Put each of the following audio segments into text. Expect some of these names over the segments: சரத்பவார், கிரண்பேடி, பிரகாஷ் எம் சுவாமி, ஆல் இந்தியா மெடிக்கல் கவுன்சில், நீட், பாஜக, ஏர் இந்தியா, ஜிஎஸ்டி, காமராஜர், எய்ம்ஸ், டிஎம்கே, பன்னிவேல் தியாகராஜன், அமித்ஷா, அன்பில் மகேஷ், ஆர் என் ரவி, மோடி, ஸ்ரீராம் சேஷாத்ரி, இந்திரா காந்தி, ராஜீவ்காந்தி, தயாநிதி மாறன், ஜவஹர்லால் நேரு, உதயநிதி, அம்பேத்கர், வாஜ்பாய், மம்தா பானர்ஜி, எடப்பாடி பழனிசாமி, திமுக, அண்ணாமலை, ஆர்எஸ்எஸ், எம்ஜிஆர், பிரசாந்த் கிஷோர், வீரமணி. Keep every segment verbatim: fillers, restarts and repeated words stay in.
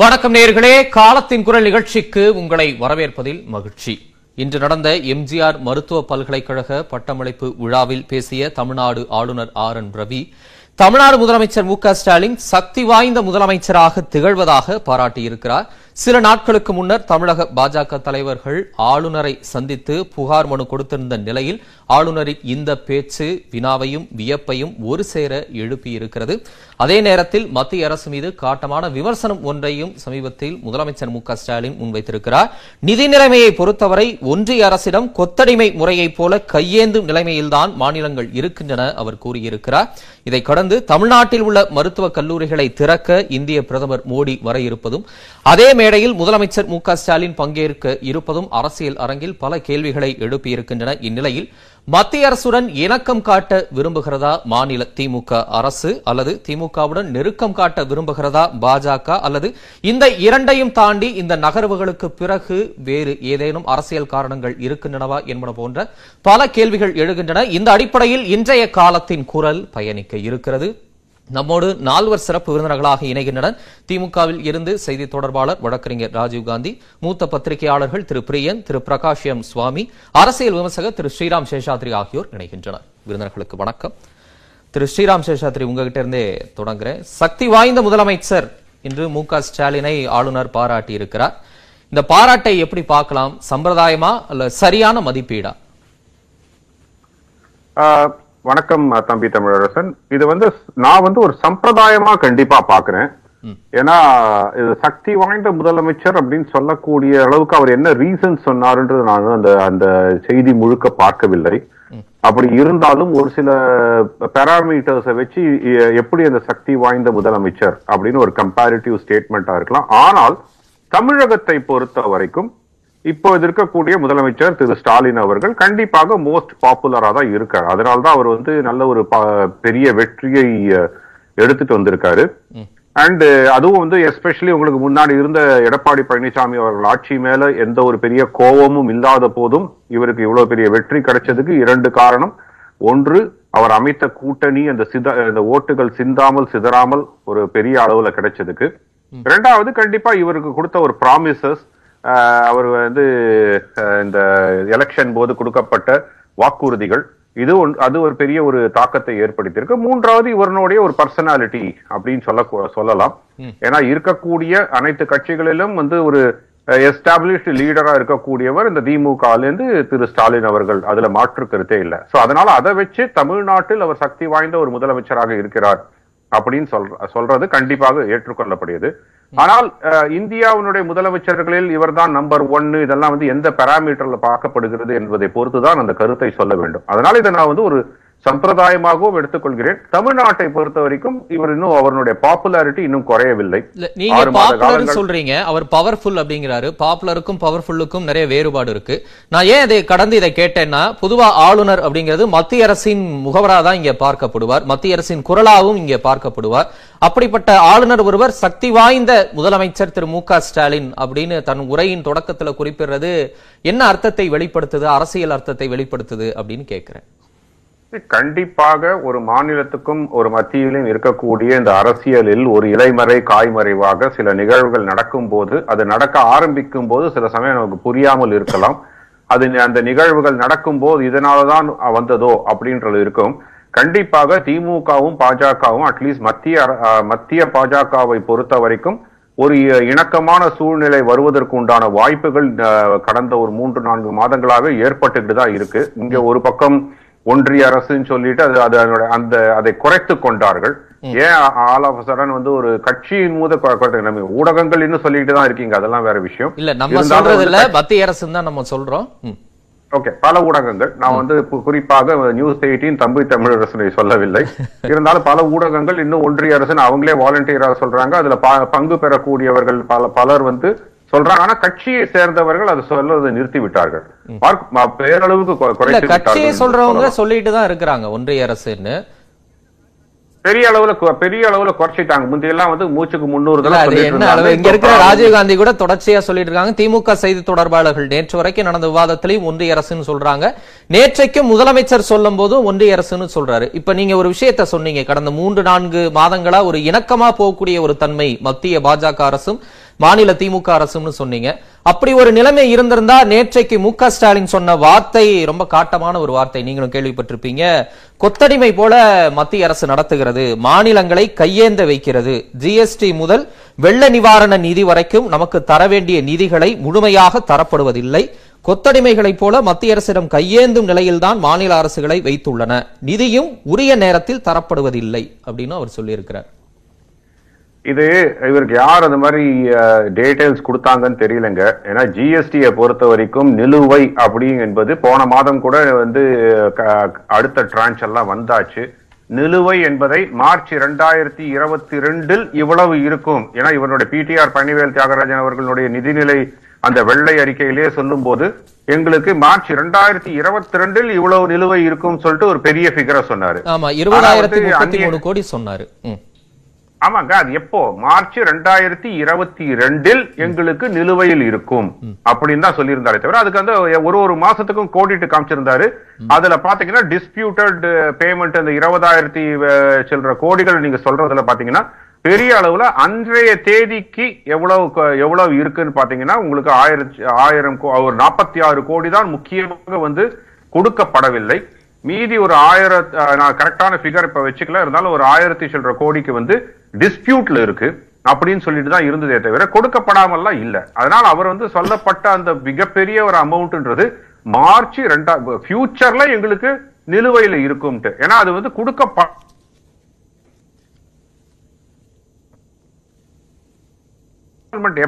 வணக்கம் நேயர்களே, காலத்தின் குரல் நிகழ்ச்சிக்கு உங்களை வரவேற்பதில் மகிழ்ச்சி. இன்று நடந்த எம்ஜிஆர் மருத்துவ பல்கலைக்கழக பட்டமளிப்பு விழாவில் பேசிய தமிழ்நாடு ஆளுநர் ஆர் என் ரவி, தமிழ்நாடு முதலமைச்சர் மு க ஸ்டாலின் சக்தி வாய்ந்த முதலமைச்சராக திகழ்வதாக பாராட்டியிருக்கிறார். சில நாட்களுக்கு முன்னர் தமிழக பாஜக தலைவர்கள் ஆளுநரை சந்தித்து புகார் மனு கொடுத்திருந்த நிலையில் ஆளுநரின் இந்த பேச்சு வினாவையும் வியப்பையும் ஒரு சேர எழுப்பியிருக்கிறது. அதே நேரத்தில் மத்திய அரசு மீது காட்டமான விமர்சனம் ஒன்றையும் சமீபத்தில் முதலமைச்சர் மு க ஸ்டாலின் முன்வைத்திருக்கிறார். நிதி நிலைமையை பொறுத்தவரை ஒன்றிய அரசிடம் கொத்தடிமை முறையைப் போல கையேந்தும் நிலைமையில்தான் மாநிலங்கள் இருக்கின்றன அவர் கூறியிருக்கிறார். இதை கடந்து தமிழ்நாட்டில் உள்ள மருத்துவக் கல்லூரிகளை திறக்க இந்திய பிரதமர் மோடி வர இருப்பதும், அதே மேடையில் முதலமைச்சர் மு க ஸ்டாலின் பங்கேற்க இருப்பதும் அரசியல் அரங்கில் பல கேள்விகளை எழுப்பியிருக்கின்றன. இந்நிலையில் மத்திய அரசுடன் இணக்கம் காட்ட விரும்புகிறதா மாநில திமுக அரசு, அல்லது திமுகவுடன் நெருக்கம் காட்ட விரும்புகிறதா பாஜக, அல்லது இந்த இரண்டையும் தாண்டி இந்த நகர்வுகளுக்கு பிறகு வேறு ஏதேனும் அரசியல் காரணங்கள் இருக்கின்றனவா என்பன போன்ற பல கேள்விகள் எழுகின்றன. இந்த அடிப்படையில் இன்றைய காலத்தின் குரல் பயணிக்க இருக்கிறது. நம்மோடு நால்வர் சிறப்பு விருந்தினர்களாக இணைகின்றனர். திமுகவில் இருந்து செய்தி தொடர்பாளர் வழக்கறிஞர் ராஜீவ்காந்தி, மூத்த பத்திரிகையாளர்கள் திரு பிரியன், திரு பிரகாஷ் எம் சுவாமி, அரசியல் விமர்சகர் திரு ஸ்ரீராம் சேஷாத்ரி ஆகியோர் இணைகின்றனர். விருந்தினர்களுக்கு வணக்கம். திரு ஸ்ரீராம் சேஷாத்ரி, உங்ககிட்ட இருந்தே தொடங்குறேன். சக்தி வாய்ந்த முதலமைச்சர் என்று மு க ஸ்டாலினை ஆளுநர் பாராட்டி இருக்கிறார். இந்த பாராட்டை எப்படி பார்க்கலாம்? சம்பிரதாயமா அல்ல சரியான மதிப்பீடா? வணக்கம் தம்பி தமிழரசன். இது வந்து நான் வந்து ஒரு சம்பிரதாயமா கண்டிப்பா பாக்குறேன். ஏன்னா இது சக்தி வாய்ந்த முதலமைச்சர் அப்படின்னு சொல்லக்கூடிய அளவுக்கு அவர் என்ன ரீசன் சொன்னாருன்றது நான் அந்த அந்த செய்தி முழுக்க பார்க்கவில்லை. அப்படி இருந்தாலும் ஒரு சில பேராமீட்டர்ஸை வச்சு எப்படி அந்த சக்தி வாய்ந்த முதலமைச்சர் அப்படின்னு ஒரு கம்பேரிட்டிவ் ஸ்டேட்மெண்டா இருக்கலாம். ஆனால் தமிழகத்தை பொறுத்த வரைக்கும் இப்போது இருக்கக்கூடிய முதலமைச்சர் திரு ஸ்டாலின் அவர்கள் கண்டிப்பாக மோஸ்ட் பாப்புலரா தான் இருக்கார். அதனால்தான் அவர் வந்து நல்ல ஒரு பெரிய வெற்றியை எடுத்துட்டு வந்திருக்காரு. அண்ட் அதுவும் வந்து எஸ்பெஷலி உங்களுக்கு முன்னாடி இருந்த எடப்பாடி பழனிசாமி அவர்கள் ஆட்சி மேல எந்த ஒரு பெரிய கோபமும் இல்லாத போதும் இவருக்கு இவ்வளவு பெரிய வெற்றி கிடைச்சதுக்கு இரண்டு காரணம். ஒன்று, அவர் அமைத்த கூட்டணி அந்த சித அந்த ஓட்டுகள் சிந்தாமல் சிதறாமல் ஒரு பெரிய அளவுல கிடைச்சதுக்கு. இரண்டாவது, கண்டிப்பா இவருக்கு கொடுத்த ஒரு ப்ராமிசஸ், அவர் வந்து இந்த எலெக்ஷன் போது கொடுக்கப்பட்ட வாக்குறுதிகள், இது அது ஒரு பெரிய ஒரு தாக்கத்தை ஏற்படுத்தியிருக்கு. மூன்றாவது, இவருடைய ஒரு பர்சனாலிட்டி அப்படின்னு சொல்ல சொல்லலாம். ஏன்னா இருக்கக்கூடிய அனைத்து கட்சிகளிலும் வந்து ஒரு எஸ்டாப்ளிஷ்டு லீடரா இருக்கக்கூடியவர் இந்த திமுகலேருந்து திரு ஸ்டாலின் அவர்கள், அதுல மாற்று கருத்தே இல்லை. ஸோ அதனால அதை வச்சு தமிழ்நாட்டில் அவர் சக்தி வாய்ந்த ஒரு முதலமைச்சராக இருக்கிறார் அப்படின்னு சொல்ற சொல்றது கண்டிப்பாக ஏற்றுக்கொள்ளப்படுகிறது. ஆனால் இந்தியாவுடைய முதலமைச்சர்களில் இவர்தான் நம்பர் ஒன்னு, இதெல்லாம் வந்து எந்த பாராமீட்டர்ல பார்க்கப்படுகிறது என்பதை பொறுத்துதான் அந்த கருத்தை சொல்ல வேண்டும். அதனால இதை நான் வந்து ஒரு சம்பிரதாயமாகவும் எடுத்துக்கொள்கிறேன். தமிழ்நாட்டை பொறுத்த வரைக்கும் இவர் இன்னும் அவருடைய பாப்புலாரிட்டி இன்னும் குறையவில்லை. நீங்க பாப்புலர் சொல்றீங்க, அவர் பவர்ஃபுல் அப்படிங்கிறாரு. பாப்புலருக்கும் பவர்ஃபுல்லுக்கும் நிறைய வேறுபாடு இருக்கு. நான் ஏன் இதை கடந்து இதை கேட்டேன்னா, பொதுவா ஆளுநர் அப்படிங்கிறது மத்திய அரசின் முகவரா தான் இங்க பார்க்கப்படுவார், மத்திய அரசின் குரலாகவும் இங்கே பார்க்கப்படுவார். அப்படிப்பட்ட ஆளுநர் ஒருவர் சக்தி வாய்ந்த முதலமைச்சர் திரு மு க ஸ்டாலின் அப்படின்னு தன் உரையின் தொடக்கத்துல குறிப்பிடுறது என்ன அர்த்தத்தை வெளிப்படுத்துது, அரசியல் அர்த்தத்தை வெளிப்படுத்துது அப்படின்னு கேட்கிறேன். கண்டிப்பாக ஒரு மாநிலத்துக்கும் ஒரு மத்தியிலும் இருக்கக்கூடிய இந்த அரசியலில் ஒரு இலைமறை காய்மறைவாக சில நிகழ்வுகள் நடக்கும் போது, அது நடக்க ஆரம்பிக்கும் போது சில சமயம் நமக்கு புரியாமல் இருக்கலாம். அது அந்த நிகழ்வுகள் நடக்கும் போது இதனாலதான் வந்ததோ அப்படின்றது இருக்கும். கண்டிப்பாக திமுகவும் பாஜகவும் அட்லீஸ்ட் மத்திய மத்திய பாஜகவை பொறுத்த வரைக்கும் ஒரு இணக்கமான சூழ்நிலை வருவதற்கு உண்டான வாய்ப்புகள் கடந்த ஒரு மூன்று நான்கு மாதங்களாக ஏற்பட்டுக்கிட்டு தான் இருக்கு. இங்க ஒரு பக்கம் ஒன்றிய அரசுன்னு சொல்லிட்டு அது அதனோட அந்த அதை குறைத்து கொண்டார்கள். ஏன் ஆல் ஆஃப் சடன் வந்து ஒரு கட்சியின் மூத நம்ம ஊடகங்கள் இன்னும் சொல்லிட்டு தான் இருக்கீங்க, அதெல்லாம் வேற விஷயம். இல்ல நம்ம சொல்றது இல்ல, மத்திய அரசு தான் நம்ம சொல்றோம். ஓகே, பல ஊடகங்கள், நான் வந்து குறிப்பாக நியூஸ் எயிட்டின் தம்பி தமிழரசனை சொல்லவில்லை, இருந்தாலும் பல ஊடகங்கள் இன்னும் ஒன்றிய அரசுன்னு அவங்களே வாலண்டியராக சொல்றாங்க. அதுல பங்கு பெறக்கூடியவர்கள் பல பலர் வந்து சொல்றாங்க. ஆனா கட்சியை சேர்ந்தவர்கள் அதை சொல்றதை நிறுத்தி விட்டார்கள். பேரளவுக்கு கட்சியை சொல்றவங்க சொல்லிட்டு தான் இருக்கிறாங்க, ஒன்றிய அரசுன்னு பெரிய அளவுல பெரிய அளவுல குறைச்சிட்டாங்க. முந்தையெல்லாம் வந்து மூச்சுக்கு முன்னூறு. ராஜீவ்காந்தி கூட தொடர்ச்சியா சொல்லிட்டு இருக்காங்க. திமுக செய்தி தொடர்பாளர்கள் நேற்று வரைக்கும் நடந்த விவாதத்திலையும் ஒன்றிய அரசுன்னு சொல்றாங்க, நேற்றைக்கு முதலமைச்சர் சொல்லும் போதும் ஒன்றிய அரசுன்னு சொல்றாரு. இப்ப நீங்க ஒரு விஷயத்த சொன்னீங்க, கடந்த மூன்று நான்கு மாதங்களா ஒரு இணக்கமா போகக்கூடிய ஒரு தன்மை மத்திய பாஜக அரசும் மாநில திமுக அரசுன்னு சொன்னீங்க. அப்படி ஒரு நிலைமை இருந்திருந்தா நேற்றைக்கு மு க ஸ்டாலின் சொன்ன வார்த்தை ரொம்ப காட்டமான ஒரு வார்த்தை, நீங்களும் கேள்விப்பட்டிருப்பீங்க. கொத்தடிமை போல மத்திய அரசு நடத்துகிறது, மாநிலங்களை கையேந்த வைக்கிறது, ஜிஎஸ்டி முதல் வெள்ள நிவாரண நிதி வரைக்கும் நமக்கு தர வேண்டிய நிதிகளை முழுமையாக தரப்படுவதில்லை, கொத்தடிமைகளைப் போல மத்திய அரசிடம் கையேந்தும் நிலையில்தான் மாநில அரசுகளை வைத்துள்ளன, நிதியும் உரிய நேரத்தில் தரப்படுவதில்லை அப்படின்னு அவர் சொல்லியிருக்கிறார். இது இவருக்கு யார் அந்த மாதிரி டீடைல்ஸ் கொடுத்தாங்கன்னு தெரியலங்க. ஏன்னா ஜிஎஸ்டியை பொறுத்த வரைக்கும் நிலுவை அப்படி என்பது போன மாதம் கூட வந்து அடுத்த டிரான்ச் எல்லாம் வந்தாச்சு. நிலுவை என்பதை மார்ச் இரண்டாயிரத்தி இருபத்தி ரெண்டில் இவ்வளவு இருக்கும். ஏன்னா இவருடைய பிடிஆர் பன்னிவேல் தியாகராஜன் அவர்களுடைய நிதிநிலை அந்த வெள்ளை அறிக்கையிலேயே சொல்லும் போது எங்களுக்கு மார்ச் இரண்டாயிரத்தி இருபத்தி ரெண்டில் இவ்வளவு நிலுவை இருக்கும் சொல்லிட்டு ஒரு பெரிய பிகரை சொன்னாரு. ஆமாங்க, அது எப்போ? மார்ச் ரெண்டாயிரத்தி இருபத்தி ரெண்டில் எங்களுக்கு நிலுவையில் இருக்கும் அப்படின்னு தான் சொல்லியிருந்தாரு. தவிர அதுக்கு அந்த ஒரு ஒரு மாசத்துக்கும் கோடிட்டு காமிச்சிருந்தாரு. அதுல பாத்தீங்கன்னா டிஸ்பியூட்டட் பேமெண்ட் அந்த இருபதாயிரத்தி சில்லற கோடிகள் நீங்க சொல்றதுல பாத்தீங்கன்னா பெரிய அளவுல அன்றைய தேதிக்கு எவ்வளவு எவ்வளவு இருக்குன்னு பாத்தீங்கன்னா உங்களுக்கு ஆயிரத்தி ஆயிரம் ஒரு நாற்பத்தி ஆறு கோடி தான் முக்கியமாக வந்து கொடுக்கப்படவில்லை. மீதி ஒரு ஆயிரத்தி நான் கரெக்டான ஃபிகர் இப்ப வச்சுக்கல, இருந்தாலும் ஒரு ஆயிரத்தி சில்லற கோடிக்கு வந்து டிஸ்பியூட்ல இருக்கு அப்படின்னு சொல்லிட்டு தான் இருந்ததே தவிர கொடுக்கப்படாமல்லாம் இல்லை. அதனால அவர் வந்து சொல்லப்பட்ட அந்த மிகப்பெரிய ஒரு அமௌண்ட்ன்றது மார்ச் ரெண்டா ஃபியூச்சர்ல எங்களுக்கு நிலுவையில இருக்கும்ட்டு. ஏன்னா அது வந்து கொடுக்க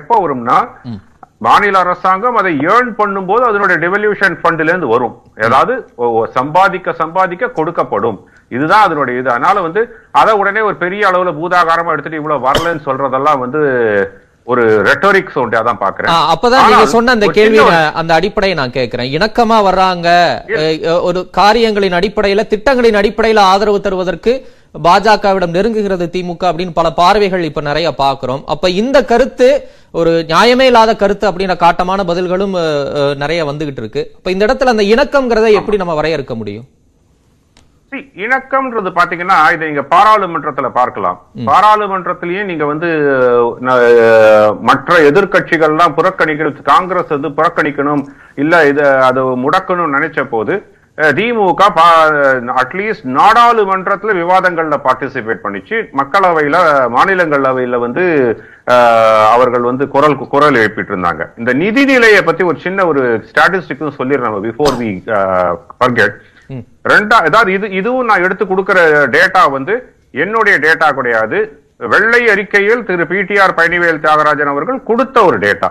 எப்ப வரும்னா மாநில அரசாங்கம் அதை ஏர்ன் பண்ணும் போது அதனுடைய டெவல்யூஷன் ஃபண்ட்ல இருந்து வரும். ஏதாவது சம்பாதிக்க சம்பாதிக்க கொடுக்கப்படும், இதுதான் அதனுடைய இது. அதனால வந்து அதை உடனே ஒரு பெரிய அளவுல பூதாகாரமா எடுத்துட்டு இவ்வளவு வரலன்னு சொல்றதெல்லாம் வந்து ஒரு ரெட்டோரிக் சவுண்டா தான் பாக்குறேன். அப்பதான் நீங்க சொன்ன அந்த கேள்வி அந்த அடிப்படையை நான் கேட்கிறேன். இணக்கமா வர்றாங்க ஒரு காரியங்களின் அடிப்படையில, திட்டங்களின் அடிப்படையில ஆதரவு தருவதற்கு பாஜகவிடம் நெருங்குகிறது திமுக அப்படின்னு பல பார்வைகள் இப்ப நிறைய பாக்குறோம். அப்ப இந்த கருத்து ஒரு நியாயமே இல்லாத கருத்து அப்படின்ற காட்டமான பதில்களும் நிறைய வந்துகிட்டு இருக்கு. அப்ப இந்த இடத்துல அந்த இணக்கம்ங்கிறத எப்படி நம்ம வரையறுக்க முடியும்? இணக்கம்ன்றது பாத்தீங்கன்னா இதை நீங்க பாராளுமன்றத்துல பார்க்கலாம். பாராளுமன்றத்திலேயே நீங்க வந்து மற்ற எதிர்கட்சிகள்லாம் புறக்கணிக்கணும், காங்கிரஸ் வந்து புறக்கணிக்கணும் இல்ல இத அது முடக்கணும் நினைச்ச போது திமுக அட்லீஸ்ட் நாடாளுமன்றத்துல விவாதங்கள்ல பார்ட்டிசிபேட் பண்ணிச்சு. மக்களவையில மாநிலங்களவையில வந்து அவர்கள் வந்து குரல் குரல் எழுப்பிட்டு இருந்தாங்க. இந்த நிதி நிலையை பத்தி ஒரு சின்ன ஒரு ஸ்டாட்டிஸ்டிக்கும் சொல்லிடுறோம் பிஃபோர் வி ஃபர்கெட். ரெண்டா ஏதாவது இது இதுவும் நான் எடுத்து கொடுக்கிற டேட்டா வந்து என்னுடைய டேட்டா கிடையாது, வெள்ளை அறிக்கையில் திரு பிடிஆர் பழனிவேல் தியாகராஜன் அவர்கள் கொடுத்த ஒரு டேட்டா.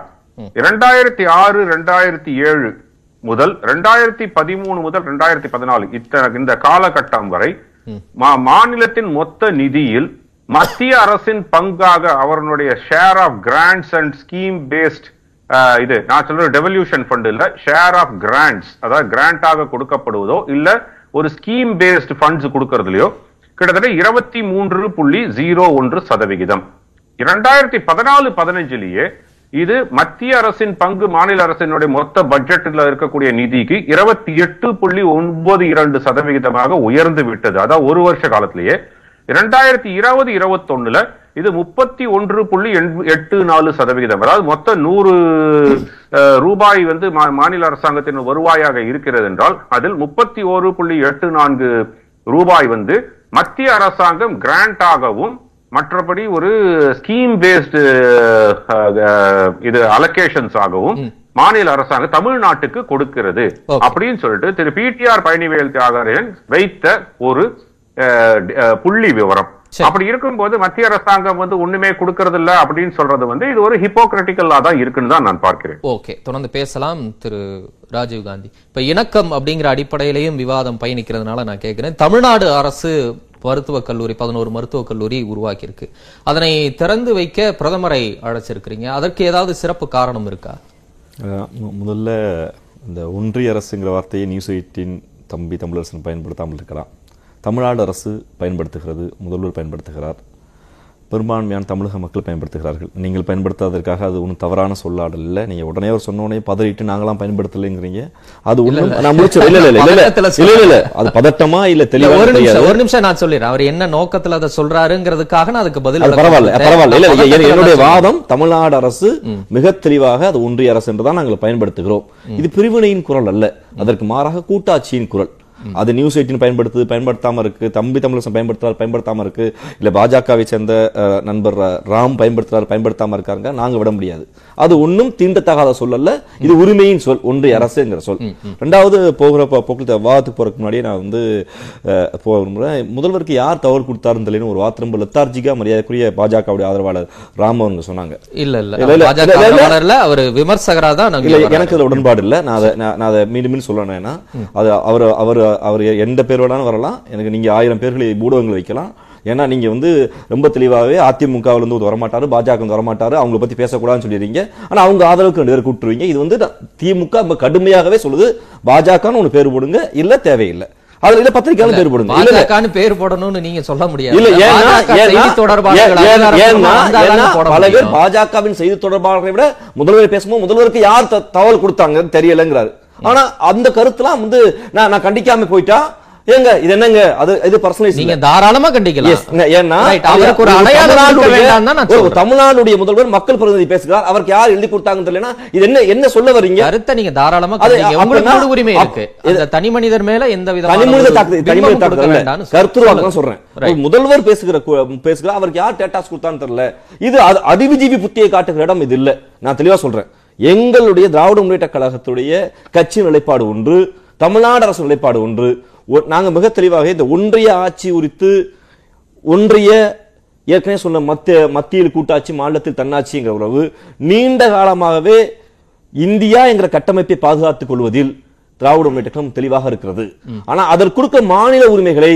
இரண்டாயிரத்தி ஆறு ரெண்டாயிரத்தி ஏழு முதல் ரெண்டாயிரத்தி பதிமூணு முதல் ரெண்டாயிரத்தி பதினாலு இத்தனை இந்த காலகட்டம் வரை மாநிலத்தின் மொத்த நிதியில் மத்திய அரசின் பங்காக அவருடைய share of grants and scheme based இது நான் சொல்றேன் டெவல்யூஷன் ஃபண்ட் இல்ல, ஷேர் ஆஃப் கிராண்ட்ஸ் அதாவது கிராண்டாக கொடுக்கப்படுவதோ இல்ல ஒரு ஸ்கீம் பேஸ்ட் ஃபண்ட்ஸ் கொடுக்கறதுலயோ கிட்டத்தட்ட இருபத்தி மூன்று புள்ளி ஜீரோ ஒன்று சதவிகிதம். இரண்டாயிரத்தி பதினாலு பதினஞ்சுலயே இது மத்திய அரசின் பங்கு மாநில அரசினுடைய மொத்த பட்ஜெட்ல இருக்கக்கூடிய நிதிக்கு இருபத்தி எட்டு புள்ளி ஒன்பது இரண்டு சதவிகிதமாக உயர்ந்து விட்டது. அதாவது ஒரு வருஷ காலத்திலேயே இரண்டாயிரத்தி இருபது இருபத்தி ஒண்ணுல இது முப்பத்தி ஒன்று புள்ளி எட்டு நாலு சதவிகிதம். அதாவது மொத்த நூறு ரூபாய் வந்து மாநில அரசாங்கத்தின் வருவாயாக இருக்கிறது என்றால் அதில் முப்பத்தி ஒரு புள்ளி எட்டு நான்கு ரூபாய் வந்து மத்திய அரசாங்கம் கிராண்டாகவும் மற்றபடி ஒரு ஸ்கீம் பேஸ்டு இது அலோகேஷன்ஸ் ஆகவும் மாநில அரசாங்கம் தமிழ்நாட்டுக்கு கொடுக்கிறது அப்படின்னு சொல்லிட்டு திரு பிடிஆர் பழனிவேல் தியாகராஜன் வைத்த ஒரு புள்ளி விவரம். அப்படி இருக்கும்போது மத்திய அரசாங்கம் வந்து ஒண்ணுமே கொடுக்கறது இல்ல அப்படின்னு சொல்றது வந்து இது ஒரு ஹிப்போக்ரட்டிக்கலா தான் இருக்குன்னு தான் நான் பார்க்கிறேன். ஓகே, தொடர்ந்து பேசலாம் திரு ராஜீவ்காந்தி. இப்ப இணக்கம் அப்படிங்கிற அடிப்படையிலையும் விவாதம் பயணிக்கிறதுனால நான் கேட்கிறேன், தமிழ்நாடு அரசு மருத்துவக் கல்லூரி பதினோரு மருத்துவக் கல்லூரி உருவாக்கி இருக்கு, அதனை திறந்து வைக்க பிரதமரை அழைச்சிருக்கிறீங்க, அதற்கு ஏதாவது சிறப்பு காரணம் இருக்கா? முதல்ல இந்த ஒன்றிய அரசுங்கிற வார்த்தையை நியூஸ் எயிட்டின் தம்பி தமிழரசன் பயன்படுத்தாமல் இருக்கலாம். தமிழ்நாடு அரசு பயன்படுத்துகிறது, முதல்வர் பயன்படுத்துகிறார். பெரும்பான்மையான தமிழக மக்கள் பயன்படுத்துகிறார்கள். நீங்கள் பயன்படுத்தாததற்காக அது ஒன்றும் தவறான சொல்லாடல் இல்லை. நீங்கள் உடனே ஒரு சொன்னோடனே பதறிட்டு நாங்களாம் பயன்படுத்தலைங்கிறீங்க. அது ஒன்றும் இல்லை, அது பதட்டமா இல்லை தெளிவா? ஒரு நிமிஷம் நான் சொல்லிடுறேன் அவர் என்ன நோக்கத்தில் அதை சொல்றாருங்கிறதுக்காக நான் அதுக்கு பதில் பரவாயில்ல பரவாயில்ல இல்லை என்னுடைய வாதம் தமிழ்நாடு அரசு மிக தெளிவாக அது ஒன்றிய அரசு என்றுதான் நாங்கள் பயன்படுத்துகிறோம். இது பிரிவினையின் குரல் அல்ல, அதற்கு மாறாக கூட்டாட்சியின் குரல். அது நியூஸ் எயிட்டின் பயன்படுத்து பயன்படுத்தாம இருக்கு, தம்பி தமிழரசன் பயன்படுத்துறாரு பயன்படுத்தாம இருக்கு, இல்ல பாஜகவை சேர்ந்த நண்பர் ராம் பயன்படுத்துறாரு பயன்படுத்தாம இருக்காங்க, நாங்க விட முடியாது. அது ஒன்றும் தீண்டத்தகாத சொல்லல, இது உரிமையின் சொல், ஒன்றிய அரசுங்கிற சொல். ரெண்டாவது போகிற போக்கில் வாதத்துக்கு போறதுக்கு முன்னாடியே நான் வந்து முதல்வருக்கு யார் தவறு கொடுத்தாரு தெரியல ஒரு வார்த்தை ரொம்ப லெத்தார்ஜிக்கா மரியாதைக்குரிய பாஜகவுடைய ஆதரவாளர் ராம் அவங்க சொன்னாங்க. இல்ல இல்ல அவர் விமர்சகரா தான், எனக்கு அது உடன்பாடு இல்லை. நான் அதை மீண்டும் சொல்லணும்னா அது அவர் அவர் அவர் எந்த பேர் வேணாலும் வரலாம், எனக்கு நீங்க ஆயிரம் பேர்களை ஊடகங்கள் வைக்கலாம். ஏன்னா நீங்க வந்து ரொம்ப தெளிவாகவே அதிமுகவில் இருந்து வரமாட்டாரு, பாஜக வரமாட்டாரு, அவங்களை பத்தி பேசக்கூடாதுன்னு சொல்லிடுறீங்க. ஆனா அவங்க ஆதரவுக்கு ரெண்டு பேர் கூப்பிட்டுருவீங்க. இது வந்து திமுக கடுமையாகவே சொல்லுது, பாஜகன்னு ஒன்று பேர் போடுங்க, இல்ல தேவையில்லை, அதுல இல்ல பத்திரிகையாளர் பேர் போடுங்க, பாஜகன்னு பேர் போடணும்னு நீங்க சொல்ல முடியாது. இல்ல ஏன்னா தொடர்பாளர்கள் பல பேர் பாஜகவின் செய்தி தொடர்பாளர்களை விட முதல்வர் பேசும்போது முதல்வருக்கு யார் தகவல் கொடுத்தாங்கன்னு தெரியலங்கிறாரு. ஆனா அந்த கருத்துலாம் வந்து நான் நான் கண்டிக்காம போயிட்டா ஏங்க இது என்னங்க? அது இது பர்சனலைஸ், நீங்க தாராளமா கண்டிக்கலாம். ஏன்னா அவருக்கு ஒரு அடையாளம் வேண்டாம்னு நான் சொல்றேன். தமிழ்நாடுடைய முதல்வர் மக்கள் பிரதிநிதி பேசுகிறார், அவருக்கு யார் எழுதி கொடுத்தாங்கன்னு தெரியலனா இது என்ன என்ன சொல்ல வரீங்க? கருத்தை நீங்க தாராளமா கண்டிங்க, உங்களுக்கு உரிமை இருக்கு. அந்த தனி மனிதர் மேல எந்த வித தனி மனித தாக்குதல் தனி மனித தாக்குதல் வேண்டாம்னு கருத்துருவாக தான் சொல்றேன். முதல்வர் பேசுகிற பேசுகிறார், அவருக்கு யார் டேட்டாஸ் கொடுத்தான்னு தெரியல. இது அதிவிஜீவி புத்தியை காட்டுகிற இடம் இது இல்ல. நான் தெளிவா சொல்றேன், எங்களுடைய திராவிட முன்னேற்ற கழகத்துடைய கட்சி நிலைப்பாடு ஒன்று, தமிழ்நாடு அரசு நிலைப்பாடு ஒன்று. நாங்கள் மிக தெளிவாக இந்த ஒன்றிய ஆட்சி குறித்து ஒன்றிய ஏற்கனவே சொன்ன மத்திய மத்தியில் கூட்டாட்சி மாநிலத்தில் தன்னாட்சிங்கிற உறவு நீண்ட காலமாகவே இந்தியா என்கிற கட்டமைப்பை பாதுகாத்துக் கொள்வதில் திராவிட முன்னேற்ற கழகம் தெளிவாக இருக்கிறது. ஆனால் அதற்குடுக்க மாநில உரிமைகளை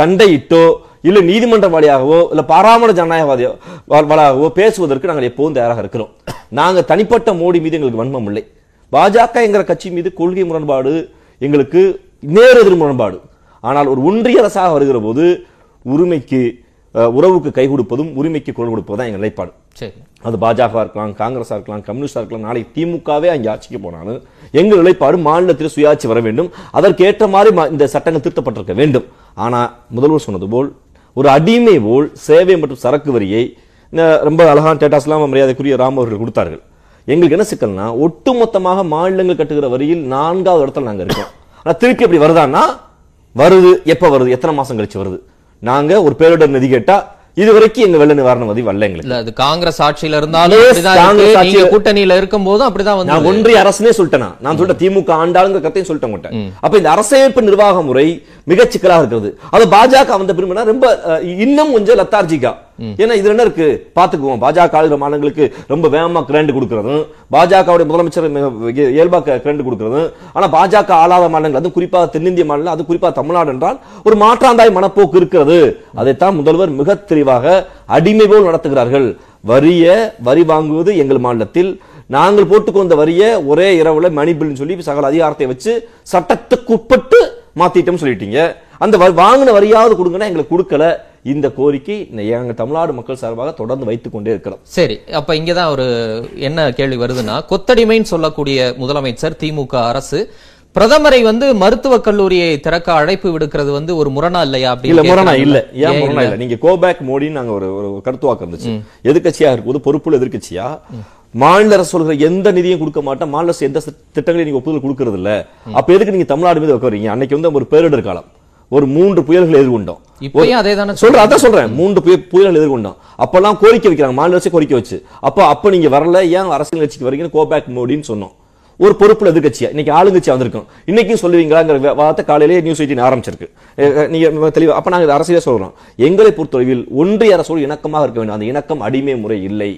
சண்டையிட்டோ இல்லை நீதிமன்ற வாலியாகவோ இல்லை பாராளுமன்ற ஜனநாயகவாதியோ வாலாகவோ பேசுவதற்கு நாங்கள் எப்போதும் தயாராக இருக்கிறோம். நாங்கள் தனிப்பட்ட மோடி மீது எங்களுக்கு வன்மம் இல்லை. பாஜக என்கிற கட்சி மீது கொள்கை முரண்பாடு எங்களுக்கு நேர் எதிர் முரண்பாடு. ஆனால் ஒரு ஒன்றிய அரசாக வருகிற போது உரிமைக்கு உறவுக்கு கை கொடுப்பதும் உரிமைக்கு குரல் கொடுப்பதும் தான் எங்கள் நிலைப்பாடு. சரி, அது பாஜக இருக்கலாம், காங்கிரஸாக இருக்கலாம், கம்யூனிஸ்டாக இருக்கலாம், நாளைக்கு திமுகவே அங்கே ஆட்சிக்கு போனாலும் எங்கள் நிலைப்பாடு மாநிலத்தில் சுயாட்சி வர வேண்டும், அதற்கேற்ற மாதிரி இந்த சட்டங்கள் திருத்தப்பட்டிருக்க வேண்டும். ஆனால் முதல்வர் சொன்னது போல் ஒரு அடிமை போல் சேவை மற்றும் சரக்கு வரியை ரொம்ப அழகான டேட்டாஸ்லாம் மரியாதைக்குரிய ராம் அவர்கள் கொடுத்தார்கள். எங்களுக்கு என்ன சிக்கல்னா ஒட்டுமொத்தமாக மாநிலங்கள் கட்டுகிற வரியில் நான்காவது இடத்துல நாங்கள் இருக்கோம். ஆனால் திருப்பி அப்படி வருதான்னா வருது, எப்போ வருது, எத்தனை மாதம் கழிச்சு வருது. நாங்கள் ஒரு பேரிடர் நிதி கேட்டால் இதுவரைக்கும் எங்க வெள்ள நிவாரண நிதி வரல. எங்களுக்கு காங்கிரஸ் ஆட்சியில இருந்தாலும் கூட்டணியில இருக்கும் போதும் அப்படிதான் ஒன்றிய அரசுனே சொல்லிட்டேன். நான் சொல்லிட்டேன் திமுக ஆண்டாளுங்கிற கதையும் சொல்லிட்டேன். அப்ப இந்த அரசமைப்பு நிர்வாக முறை மிக சிக்கலாக இருக்கிறது. அது பாஜக வந்த பிறகு ரொம்ப இன்னும் கொஞ்சம் லத்தார்ஜிக்கா. ஏன்னா இது என்ன இருக்கு பாத்துக்குவோம், பாஜக ஆளுகிற மாநிலங்களுக்கு ரொம்ப வேகமா கிராண்ட் கொடுக்கறதும், பாஜக முதலமைச்சர் இயல்பா கிராண்ட் கொடுக்கறதும். ஆனா பாஜக ஆளாத மாநிலங்கள், அதுவும் குறிப்பாக தென்னிந்திய மாநிலம், அது குறிப்பாக தமிழ்நாடு என்றால் ஒரு மாற்றாந்தாய் மனப்போக்கு இருக்கிறது. அதைத்தான் முதல்வர் மிக தெளிவாக அடிமை போல் நடத்துகிறார்கள். வரிய வரி வாங்குவது எங்கள் மாநிலத்தில், நாங்கள் போட்டுக்கொண்ட வரிய ஒரே இரவுல மணி பில்னு சொல்லி சகல அதிகாரத்தை வச்சு சட்டத்துக்கு உட்பட்டு மாத்திட்டோம் சொல்லிட்டீங்க. அந்த வாங்கின வரியாவது கொடுங்கன்னா எங்களுக்கு கொடுக்கல. இந்த கோரிக்கை எங்க தமிழ்நாடு மக்கள் சார்பாக தொடர்ந்து வைத்துக் கொண்டே இருக்கிறோம். சரி, அப்ப இங்கதான் ஒரு என்ன கேள்வி வருதுன்னா, கொத்தடிமைன்னு சொல்லக்கூடிய முதலமைச்சர் திமுக அரசு பிரதமரை வந்து மருத்துவக் கல்லூரியை திறக்க அழைப்பு விடுக்கிறது வந்து ஒரு முரணா இல்லையா? இல்ல முரணா இல்ல. ஏன் முரணா இல்ல? நீங்க கோபேக் மோடின்னு நாங்க ஒரு கருத்துவாக்கம் இருந்துச்சு. எதிர்கட்சியா இருக்கும்போது பொறுப்புள்ள எதிர்கட்சியா மாநில அரசு சொல்கிற எந்த நிதியும் கொடுக்க மாட்டேன், மாநில அரசு எந்த திட்டங்களையும் நீங்க ஒப்புதல் கொடுக்கறது இல்ல, அப்ப எதுக்கு நீங்க தமிழ்நாடு மீது வைக்கிறீங்க? அன்னைக்கு வந்து ஒரு பேரிடர் காலம், ஒரு மூன்று புயல்களை எதிர்கொண்டோம். அதான் சொல்றேன், மூன்று புயல்கள் எதிர்கொண்டோம். அப்பெல்லாம் கோரிக்கை வைக்கிறாங்க, மாநில அரசு கோரிக்கை வச்சு, அப்ப அப்ப நீங்க வரல, ஏன் அரசியல் கட்சிக்கு வரீங்கன்னு கோபேக் மோடின்னு சொன்னோம். ஒரு பொறுப்புல எதிர்கட்சியா, இன்னைக்கு ஆளுங்கட்சியா வந்திருக்கோம், இன்னைக்கும் சொல்லுவீங்களாங்கிற வார்த்தை காலையிலேயே நியூஸ் எயிட்டின் ஆரம்பிச்சிருக்கு. நீங்க தெளிவா அப்ப நாங்க அரசியலே சொல்றோம், எங்களை பொறுத்தளவில் ஒன்றிய அரசோடு இணக்கமாக இருக்க வேண்டும். அந்த இணக்கம் அடிமை முறை இல்லை.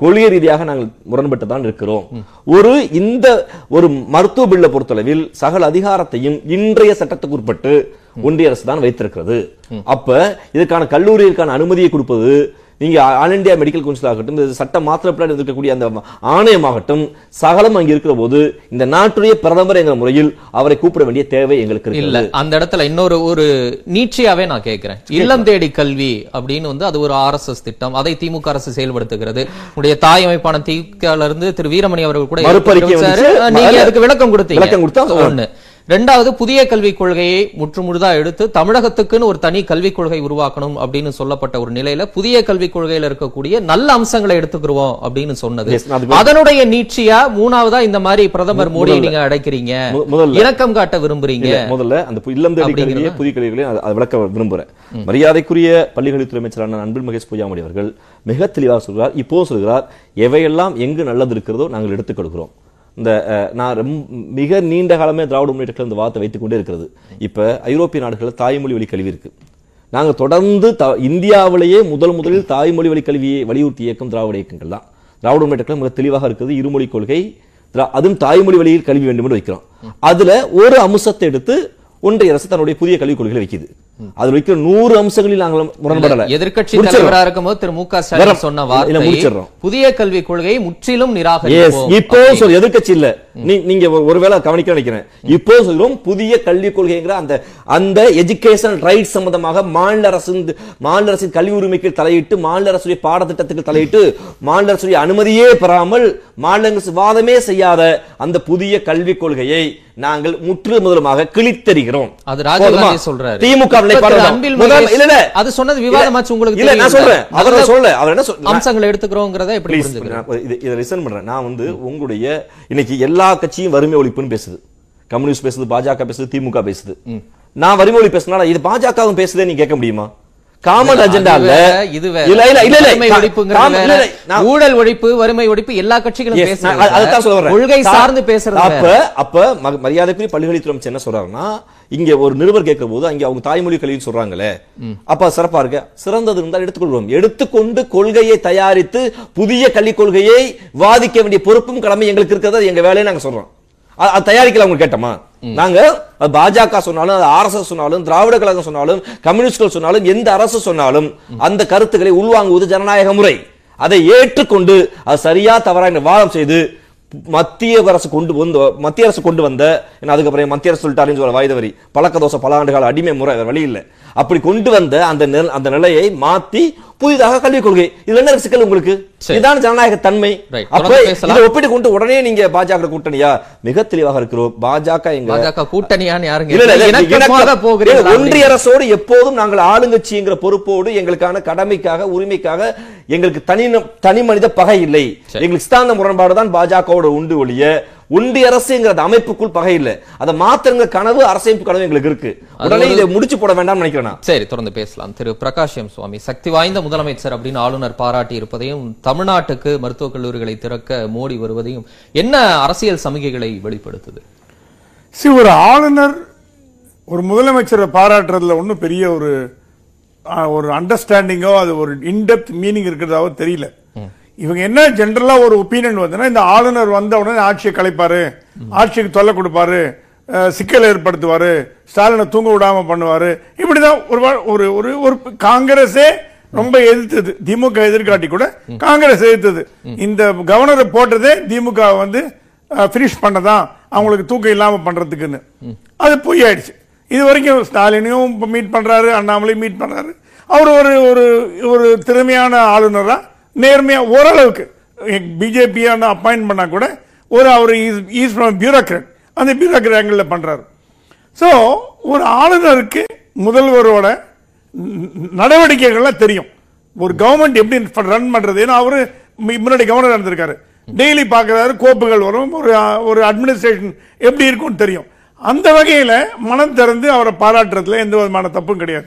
கொள்கை ரீதியாக நாங்கள் முரண்பட்டு தான் இருக்கிறோம். ஒரு இந்த ஒரு மருத்துவ பில்லை பொறுத்தளவில் சகல அதிகாரத்தையும் இன்றைய சட்டத்துக்கு உட்பட்டு ஒன்றிய அரசு தான் வைத்திருக்கிறது. அப்ப இதற்கான கல்லூரிகளுக்கான அனுமதியை கொடுப்பது நீங்க ஆல் இந்தியா மெடிக்கல் கவுன்சில் ஆகட்டும், சட்ட மாத்திரப்பட இருக்கக்கூடிய அந்த ஆணையமாகட்டும், சகலம் அங்க இருக்கிற போது இந்த நாட்டுடைய பிரதமர் என்ற முறையில் அவரை கூப்பிட வேண்டிய தேவை எங்களுக்கு இல்ல. அந்த இடத்துல இன்னொரு ஒரு நீட்சியாவே நான் கேட்கிறேன், இல்லம் தேடி கல்வி அப்படின்னு வந்து அது ஒரு ஆர் எஸ் எஸ் திட்டம், அதை திமுக அரசு செயல்படுத்துகிறது. உடைய தாய் அமைப்பான திமுகல இருந்து திரு வீரமணி அவர்கள் கூட நீங்க அதுக்கு விளக்கம் கொடுத்தீங்க. ரெண்டாவது, புதிய கல்விக் கொள்கையை முற்றுமுழுதா எடுத்து தமிழகத்துக்குன்னு ஒரு தனி கல்விக் கொள்கை உருவாக்கணும் அப்படின்னு சொல்லப்பட்ட ஒரு நிலையில புதிய கல்விக் கொள்கையில இருக்கக்கூடிய நல்ல அம்சங்களை எடுத்துக்கிறோம் அப்படின்னு சொன்னது, அதனுடைய நீட்சியா மூணாவதா இந்த மாதிரி பிரதமர் மோடியை நீங்க அடைக்கிறீங்க, இணக்கம் காட்ட விரும்புறீங்க. முதல்ல அந்த இல்லம் தேடி கல்வியை புதிய கல்விகளை விளக்க விரும்புறேன். மரியாதைக்குரிய பள்ளிக்கல்வித்துறை அமைச்சரான அன்பில் மகேஷ் பூஜாமோட அவர்கள் மிக தெளிவாக சொல்கிறார், இப்போ சொல்கிறார், எவையெல்லாம் எங்கு நல்லது இருக்கிறதோ நாங்கள் எடுத்துக் கொடுக்கிறோம். இந்த நான் மிக நீண்ட காலமே திராவிட முன்னேற்ற கழகம் இந்த வார்த்தை வைத்துக் கொண்டே இருக்கிறது. இப்போ ஐரோப்பிய நாடுகளில் தாய்மொழி வழி கல்வி இருக்கு. நாங்கள் தொடர்ந்து த இந்தியாவிலேயே முதல் முதலில் தாய்மொழி வழி கல்வியை வலியுறுத்தி இயக்கம் திராவிட இயக்கங்கள் தான். திராவிட முன்னேற்ற கழகம் மிக தெளிவாக இருக்கிறது, இருமொழி கொள்கை, அதுவும் தாய்மொழி வழியில் கல்வி வேண்டும் என்று வைக்கிறோம். அதில் ஒரு அம்சத்தை எடுத்து ஒன்றிய அரசு தன்னுடைய புதிய கல்விக் கொள்கைகளை வைக்குது. அதில் வைக்கிற நூறு அம்சங்களில் நாங்கள் முரண்படல. எதிர்கட்சி தலைவராக இருக்கும்போது திரு மு க ஸ்டாலின் சொன்ன வார்த்தை முடிச்சிடறோம், புதிய கல்விக் கொள்கையை முற்றிலும் நிராகரிப்போம். இப்போ சொல்ற எதிர்கட்சி இல்ல, நீங்க ஒருவேளை கவனிக்க நினைக்கிறேன். இப்போ சொல்றோம் புதிய கல்விக் கொள்கைங்கிற அந்த அந்த எஜுகேஷன் ரைட் சம்பந்தமாக மாநில அரசு மாநில அரசின் கல்வி உரிமைக்கு தலையிட்டு, மாநில அரசுடைய பாடத்திட்டத்துக்கு தலையிட்டு, மாநில அரசுடைய அனுமதியே பெறாமல் மாநில அரசு வாதமே செய்யாத அந்த புதிய கல்விக் கொள்கையை நாங்கள் முற்று முதலமாக கிழித்தறிகிறோம். அது ராஜீவ்காந்தி சொல்றாரு. திமுக வறுமை ஒழிப்புன்னு பேசுது, கம்யூனிஸ்ட் பேசுது, பாஜக பேசுது, திமுக பேசுது. நான் வறுமை ஒழிப்பு பேசினா இது பாஜகவும் பேசுதே, நீங்க கேட்க முடியுமா? காமன் அஜெண்டா இல்ல, ஊழல் ஒழிப்பு, வறுமை ஒழிப்பு எல்லா கட்சிகளும் கொள்கை சார்ந்து பேசுறது. அப்ப அப்ப மரியாதைக்குரிய பள்ளிக்கல்வித்துறை அமைச்சர் என்ன சொல்றாருன்னா, இங்க ஒரு நிருபர் கேட்கிற போது அங்க அவங்க தாய்மொழி கல்வின்னு சொல்றாங்களே, அப்ப சிறப்பா இருக்க, சிறந்தது இருந்தால் எடுத்துக்கொள்வோம். எடுத்துக்கொண்டு கொள்கையை தயாரித்து புதிய கல்விக் கொள்கையை வாதிக்க வேண்டிய பொறுப்பும் கடமை எங்களுக்கு இருக்கிறது. எங்க வேலையை நாங்க சொல்றோம், அது தயாரிக்கலாம். அவங்க கேட்டோமா, நாங்க பாஜக சொன்னாலும், ஆர்எஸ்எஸ் சொன்னாலும், திராவிட கழகம் சொன்னாலும், கம்யூனிஸ்ட்கள் சொன்னாலும், எந்த அரசு சொன்னாலும் அந்த கருத்துக்களை உள்வாங்குவது ஜனநாயக முறை. அதை ஏற்றுக்கொண்டு அது சரியா தவறா என்று வாதம் செய்து மத்திய அரசு கொண்டு வந்து மத்திய அரசு கொண்டு வந்த அதுக்கப்புறம் மத்திய அரசு சொல்லிட்டாருன்னு சொல்ற வாய்தவரி பழக்க தோசை பல ஆண்டுகால அடிமை முறை வழி இல்லை. அப்படி கொண்டு வந்த அந்த அந்த நிலையை மாத்தி புதிதாக கல்விக் கொள்கை. இதுல என்ன சிக்கல் உங்களுக்கு? இதுதான் ஜனநாயக தன்மை. அப்ப இதை ஒப்பிட்டு கொண்டு உடனே நீங்க பாஜக கூட்டணியா? மிக தெளிவாக இருக்கிறோம், பாஜக எங்க கூட்டணியான்னு யாருங்க? ஒன்றிய அரசோடு எப்போதும் நாங்கள் ஆளுங்கட்சிங்கிற பொறுப்போடு எங்களுக்கான கடமைக்காக உரிமைக்காக எங்களுக்கு தனி தனி மனித பகை இல்லை. எங்களுக்கு சித்தாந்த முரண்பாடு தான் பாஜகவோட உண்டு ஒழிய ஒன்றிய அரசுங்கிற அமைப்புக்குள் பகை இல்லை. அதை மாத்திரங்க கனவு, அரசமைப்பு கனவு எங்களுக்கு இருக்கு. உடனே இதை முடிச்சு போட வேண்டாம் நினைக்கிறேன். சரி, தொடர்ந்து பேசலாம். திரு பிரகாஷ் எம் சுவாமி, சக்தி வாய்ந்த முதலமைச்சர் அப்படின்னு ஆளுநர் பாராட்டி இருப்பதையும், தமிழ்நாட்டுக்கு மருத்துவக் கல்லூரிகளை திறக்க மோடி வருவதையும் என்ன அரசியல் சமிகைகளை வெளிப்படுத்துது? சரி, ஒரு ஆளுநர் ஒரு முதலமைச்சரை பாராட்டுறதுல ஒன்றும் பெரிய ஒரு ஒரு அண்டர்ஸ்டாண்டிங்கோ அது ஒரு இன்டெப்த் மீனிங் இருக்கிறதாவோ தெரியல. இவங்க என்ன ஜென்ரலா ஒரு ஒப்பீனியன் வந்ததுன்னா, இந்த ஆளுநர் வந்த உடனே ஆட்சியை கலைப்பாரு, ஆட்சிக்கு தொல்லை கொடுப்பாரு, சிக்கலை ஏற்படுத்துவாரு, ஸ்டாலினை தூங்க விடாம பண்ணுவாரு, இப்படிதான் ஒரு ஒரு ஒரு காங்கிரஸே ரொம்ப எதிர்த்தது, திமுக எதிர்காட்டி கூட காங்கிரஸ் எதிர்த்தது. இந்த கவர்னரை போட்டதே திமுக வந்து பினிஷ் பண்ணதான், அவங்களுக்கு தூக்கம் இல்லாம பண்றதுக்குன்னு. அது பொய் ஆயிடுச்சு. இது வரைக்கும் ஸ்டாலினையும் மீட் பண்றாரு, அண்ணாமலையும் மீட் பண்றாரு. அவர் ஒரு ஒரு ஒரு திறமையான ஆளுநரா, நேர்மையா, ஓரளவுக்கு பிஜேபி அப்பாயிண்ட் பண்ணா கூட ஒரு அவர் ஈஸ் ஃப்ரம் பியூரோக்ராட், அந்த பியூரோக்ராட் ஆங்கிளில் பண்றாரு. ஸோ ஒரு ஆளுநருக்கு முதல்வரோட நடவடிக்கைகள்லாம் தெரியும், ஒரு கவர்மெண்ட் எப்படி ரன் பண்றது. ஏன்னா அவரு முன்னாடி கவர்னர் இருந்திருக்காரு, டெய்லி பார்க்கறாரு, கோப்புகள் வரும், ஒரு ஒரு அட்மினிஸ்ட்ரேஷன் எப்படி இருக்கும்னு தெரியும். அந்த வகையில மனம் திறந்து அவரை பாராட்டுறதுல எந்த விதமான தப்பும் கிடையாது.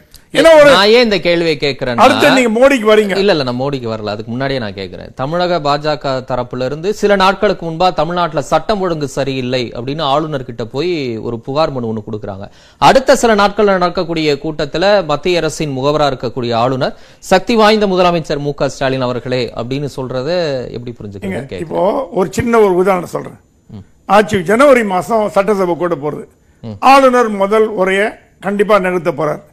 தமிழக பாஜக தரப்புல இருந்து சில நாட்களுக்கு முன்பா தமிழ்நாட்டில் சட்டம் ஒழுங்கு சரியில்லை அப்படின்னு ஆளுநர் கிட்ட போய் ஒரு புகார் மனு ஒண்ணு கொடுக்கறாங்க. அடுத்த சில நாட்கள் நடக்கக்கூடிய கூட்டத்தில் மத்திய அரசின் முகவரா இருக்கக்கூடிய ஆளுநர் சக்தி வாய்ந்த முதலமைச்சர் மு க ஸ்டாலின் அவர்களே அப்படின்னு சொல்றதை எப்படி புரிஞ்சுக்கீங்க? இப்போ ஒரு சின்ன ஒரு உதாரணம் சொல்றேன். ஆட்சி ஜனவரி மாசம் சட்டசபை கூட போறது, ஆளுநர் முதல் உரைய கண்டிப்பா நிகழ்த்த போறார்.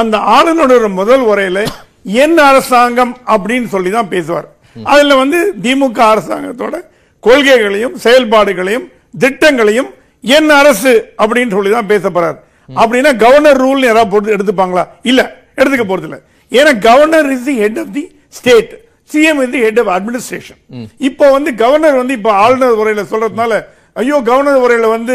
அந்த ஆளுநர் முதல் உரையில என் அரசாங்கம் அப்படின்னு சொல்லி தான் பேசுவார். அதுல வந்து திமுக அரசாங்கத்தோட கொள்கைகளையும் செயல்பாடுகளையும் திட்டங்களையும் என் அரசு அப்படின்னு சொல்லி தான் பேச போறார். அப்படின்னா கவர்னர் ரூல் யாராவது எடுத்துப்பாங்களா? இல்ல, எடுத்துக்க போறது இல்லை. ஏன்னா governor is the head of the state, CM is the head of administration. இப்போ வந்து கவர்னர் வந்து இப்போ ஆளுநர் உரையில சொல்றதுனால ஐயோ கவர்னர் உரையில வந்து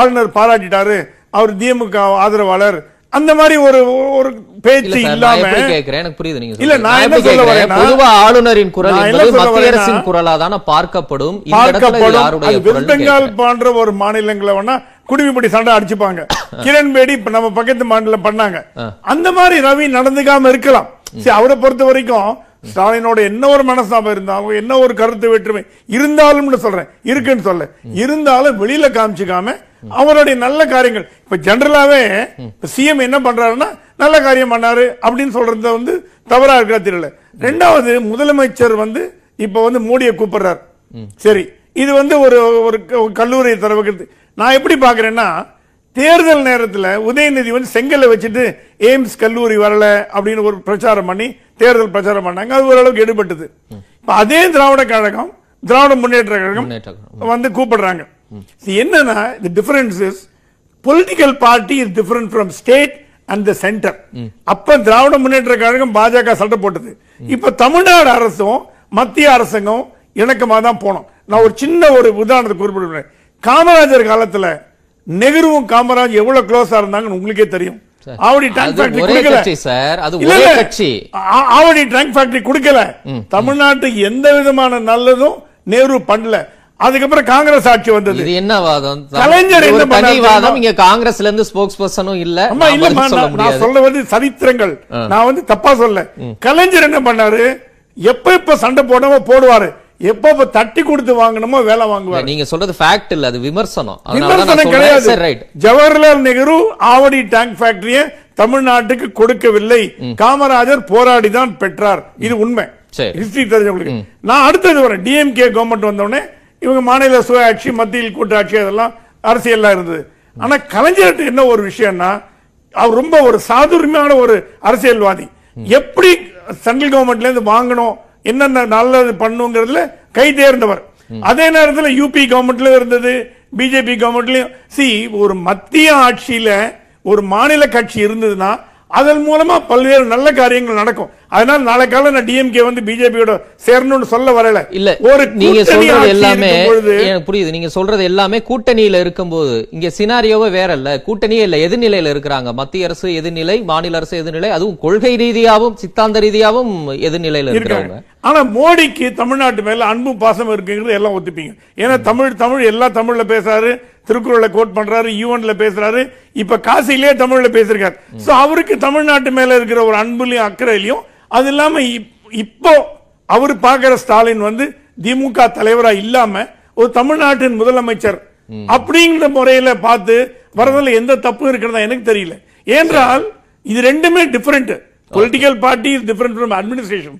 ஆளுநர் பாராட்டிட்டாரு அவர் திமுக ஆதரவாளர் அந்த மாதிரி ஒரு ஒரு பேச்சு இல்லாம போன்ற ஒரு மாநிலங்களை குடிமைப்படி சண்டை அடிச்சுப்பாங்க. கிரண்பேடி நம்ம பக்கத்து மாநிலம் பண்ணாங்க. அந்த மாதிரி ரவி நடந்துக்காம இருக்கலாம். அவரை பொறுத்த வரைக்கும் ஸ்டாலினோட என்ன ஒரு மனஸ்தாபம் இருந்தாலும் என்ன ஒரு கருத்து வேற்றுமை இருந்தாலும் சொல்றேன் இருக்குன்னு சொல்ல இருந்தாலும் வெளியில காமிச்சுக்காம அவருடைய நல்ல காரியங்கள் இப்ப ஜெனரலாவே சிஎம் என்ன பண்றாருன்னா நல்ல காரியம் பண்ணாரு அப்படின்னு சொல்றத வந்து தவறா இருக்கா தெரியல. ரெண்டாவது முதலமைச்சர் வந்து இப்ப வந்து மோடியை கூப்பிடுறாரு. சரி, இது வந்து ஒரு ஒரு கல்லூரி தரவுக்கு நான் எப்படி பாக்குறேன்னா தேர்தல் நேரத்தில் உதயநிதி வந்து செங்கல்ல வச்சுட்டு எய்ம்ஸ் கல்லூரி வரல அப்படின்னு ஒரு பிரச்சாரம் பண்ணி தேர்தல் பிரச்சாரம் பண்ணாங்க. அது ஓரளவுக்கு எடுபட்டது. இப்ப அதே திராவிட கழகம் திராவிட முன்னேற்ற கழகம் வந்து கூப்பிடுறாங்க. என்னன்னா the difference is political party is different from state and the center. அப்ப திராவிட முன்னேற்ற கழகம் பாஜக சட்டை போட்டது. இப்ப தமிழ்நாடு அரசும் மத்திய அரசாங்கம் இணக்கமாக தான் போனோம். நான் ஒரு சின்ன ஒரு உதாரணத்தை குறிப்பிடுறேன். காமராஜர் காலத்துல நெஹ்ருவும் காமராஜ் எவ்வளவு க்ளோஸா இருந்தாங்கன்னு உங்களுக்கே தெரியும். ஆவடி டாங்க் ஃபேக்டரி கொடுக்கல. ஆவடி டாங்க் ஃபேக்டரி கொடுக்கல. தமிழ்நாட்டுக்கு எந்த விதமான நல்லதும் நேரு பண்ணல. அதுக்கப்புறம் காங்கிரஸ் ஆட்சி வந்தது. இது என்ன வாதம்? கலைஞர் என்ன பண்ணாரு? இங்க காங்கிரஸ்ல இருந்து ஸ்போக்ஸ் பர்சனும் இல்ல. நான் சொல்றது சரித்திரங்கள், நான் வந்து தப்பா சொல்ல. கலைஞர் என்ன பண்ணாரு? எப்ப எப்ப சண்டை போடாம போடுவாரு, எப்ப தட்டி கொடுத்து வாங்கணுமோ வேலை வாங்குவாங்க. நீங்க சொல்றது ஃபேக்ட் இல்ல, அது விமர்சனம். விமர்சனம் கிடையாது. ஜவஹர்லால் நேரு ஆவடி டாங்க் ஃபேக்டரிய தமிழ்நாட்டுக்கு கொடுக்கவில்லை. காமராஜர் போராடி தான் பெற்றார். இது உண்மை. ஹிஸ்டரி தெரிஞ்சவங்களுக்கு நான் அடுத்தது வரேன். டிஎம்கே கவர்மெண்ட் வந்தோடனே இவங்க மாநில சுயாட்சி மத்தியில் கூட்டாட்சி அதெல்லாம் அரசியல்லாம் இருந்தது. ஆனா கலைஞர் என்ன ஒரு விஷயம்னா அவர் ரொம்ப ஒரு சாதுரியமான ஒரு அரசியல்வாதி. எப்படி சென்ட்ரல் கவர்மெண்ட்ல இருந்து வாங்கணும், என்னென்ன நல்லது பண்ணுங்கிறதுல கை தேர்ந்தவர். அதே நேரத்தில் யூபி கவர்மெண்ட்ல இருந்தது, பிஜேபி கவர்மெண்ட்லயும் சி ஒரு மத்திய ஆட்சியில ஒரு மாநில கட்சி இருந்ததுன்னா அதன் மூலமா பல்வேறு நல்ல காரியங்கள் நடக்கும். அதனால நாளை கால நான் டிஎம்கே வந்து பிஜேபியோட சேரணும்னு சொல்ல வரல. இல்ல, ஒரு நீங்க சொல்றது எல்லாமே புரியுது. நீங்க சொல்றது எல்லாமே கூட்டணியில இருக்கும்போது இங்க சினாரியோவே வேற இல்ல. கூட்டணியே இல்ல, எதிர்நிலையில இருக்கிறாங்க. மத்திய அரசு எதிர்நிலை, மாநில அரசு எதிர்நிலை, அதுவும் கொள்கை ரீதியாகவும் சித்தாந்த ரீதியாகவும் எதிர்நிலையில இருக்கிறாங்க. ஆனா மோடிக்கு தமிழ்நாட்டு மேல அன்பு பாசம் இருக்குங்கிறது எல்லாம் ஒத்துப்பீங்க. ஏன்னா தமிழ் தமிழ் எல்லா தமிழ்ல பேசுறாரு, திருக்குறளை கோட் பண்றாரு, யூஎன்ல பேசுறாரு, இப்ப காசிலே தமிழ்ல பேசிருக்காரு. சோ அவருக்கு தமிழ்நாட்டு மேல இருக்கிற ஒரு அன்புலயும் அக்கறையிலையும் அது இல்லாம இப்போ அவர் பாக்குற ஸ்டாலின் வந்து திமுக தலைவரா இல்லாம ஒரு தமிழ்நாட்டின் முதலமைச்சர் அப்படிங்கிற முறையில பார்த்து வரதுல எந்த தப்பு இருக்கிறதா எனக்கு தெரியல. ஏனென்றால் இது ரெண்டுமே different. Political party is different from administration.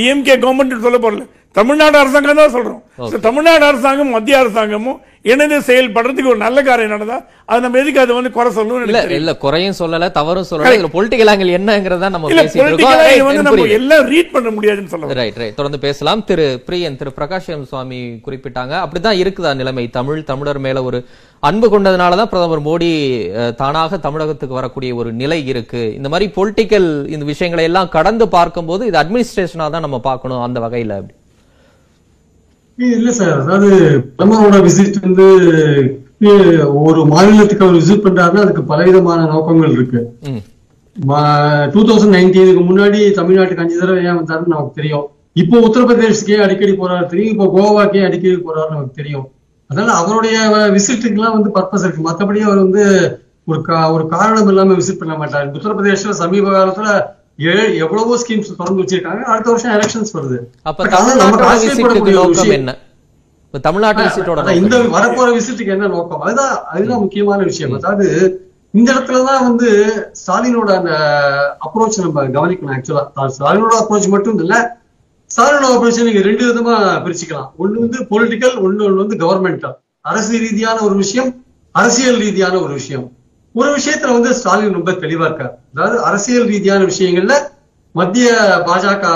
டிஎம்கே government சொல்ல போறல, தமிழ்நாடு அரசாங்கம் தான் சொல்றோம். தமிழ்நாடு அரசாங்கம் மத்திய அரசாங்கமும் இணைந்து செயல்படுறதுக்கு ஒரு நல்ல காரியம் நடந்தா அது நம்ம எதுக்கு அது வந்து குறை சொல்லணும். இல்ல இல்ல, குறையும் சொல்லல, தவறும் சொல்லல. இதுல பொலிட்டிக்கல் ஆங்கிள் என்னங்கறத நம்ம பேசிட்டு இருக்கோம். வந்து நம்ம எல்லாம் ரீட் பண்ண முடியாதுன்னு சொல்றோம். ரைட் ரைட் தொடர்ந்து பேசலாம். திரு பிரியன், திரு பிரகாஷ் எம் சுவாமி குறிப்பிட்டாங்க, அப்படிதான் இருக்குதா நிலைமை? தமிழ் தமிழர் மேல ஒரு அன்பு கொண்டதுனாலதான் பிரதமர் மோடி தானாக தமிழகத்துக்கு வரக்கூடிய ஒரு நிலை இருக்கு. இந்த மாதிரி பொலிட்டிக்கல் இந்த விஷயங்களை எல்லாம் கடந்து பார்க்கும்போது இது அட்மினிஸ்ட்ரேஷனா தான் நம்ம பார்க்கணும். அந்த வகையில இல்ல சார், அதாவது பிரதமரோட விசிட் வந்து ஒரு மாநிலத்துக்கு அவர் விசிட் பண்றாருன்னா அதுக்கு பலவிதமான நோக்கங்கள் இருக்கு. டூ தௌசண்ட் நைன்டீனுக்கு முன்னாடி தமிழ்நாட்டுக்கு அஞ்சு தடவை ஏன் வந்தாருன்னு நமக்கு தெரியும். இப்போ உத்தரப்பிரதேசத்துக்கே அடிக்கடி போறாரு தெரியும். இப்போ கோவாக்கே அடிக்கடி போறாரு நமக்கு தெரியும். அதனால அவருடைய விசிட்டுக்குலாம் வந்து பர்பஸ் இருக்கு. மற்றபடி அவர் வந்து ஒரு கா ஒரு காரணம் இல்லாம விசிட் பண்ண மாட்டாரு. உத்தரப்பிரதேச சமீப காலத்துல எவ்வளவோ ஸ்கீம்ஸ் தொடர்ந்து வச்சிருக்காங்க. அடுத்த வருஷம் எலெக்ஷன்ஸ் வருது. இந்த வரப்போற விசிட்டுக்கு என்ன நோக்கம், அதுதான் அதுதான் முக்கியமான விஷயம். அதாவது இந்த இடத்துலதான் வந்து ஸ்டாலினோட அந்த அப்ரோச் நம்ம கவனிக்கணும். ஆக்சுவலா ஸ்டாலினோட அப்ரோச் மட்டும் இல்ல, ஸ்டாலினோட அப்ரோச் நீங்க ரெண்டு விதமா பிரிச்சுக்கலாம். ஒண்ணு வந்து பொலிட்டிக்கல், ஒண்ணு ஒண்ணு வந்து கவர்மெண்டல். அரசு ரீதியான ஒரு விஷயம், அரசியல் ரீதியான ஒரு விஷயம். ஒரு விஷயத்துல வந்து ஸ்டாலின் ரொம்ப தெளிவா இருக்காரு. அதாவது அரசியல் ரீதியான விஷயங்கள்ல மத்திய பாஜக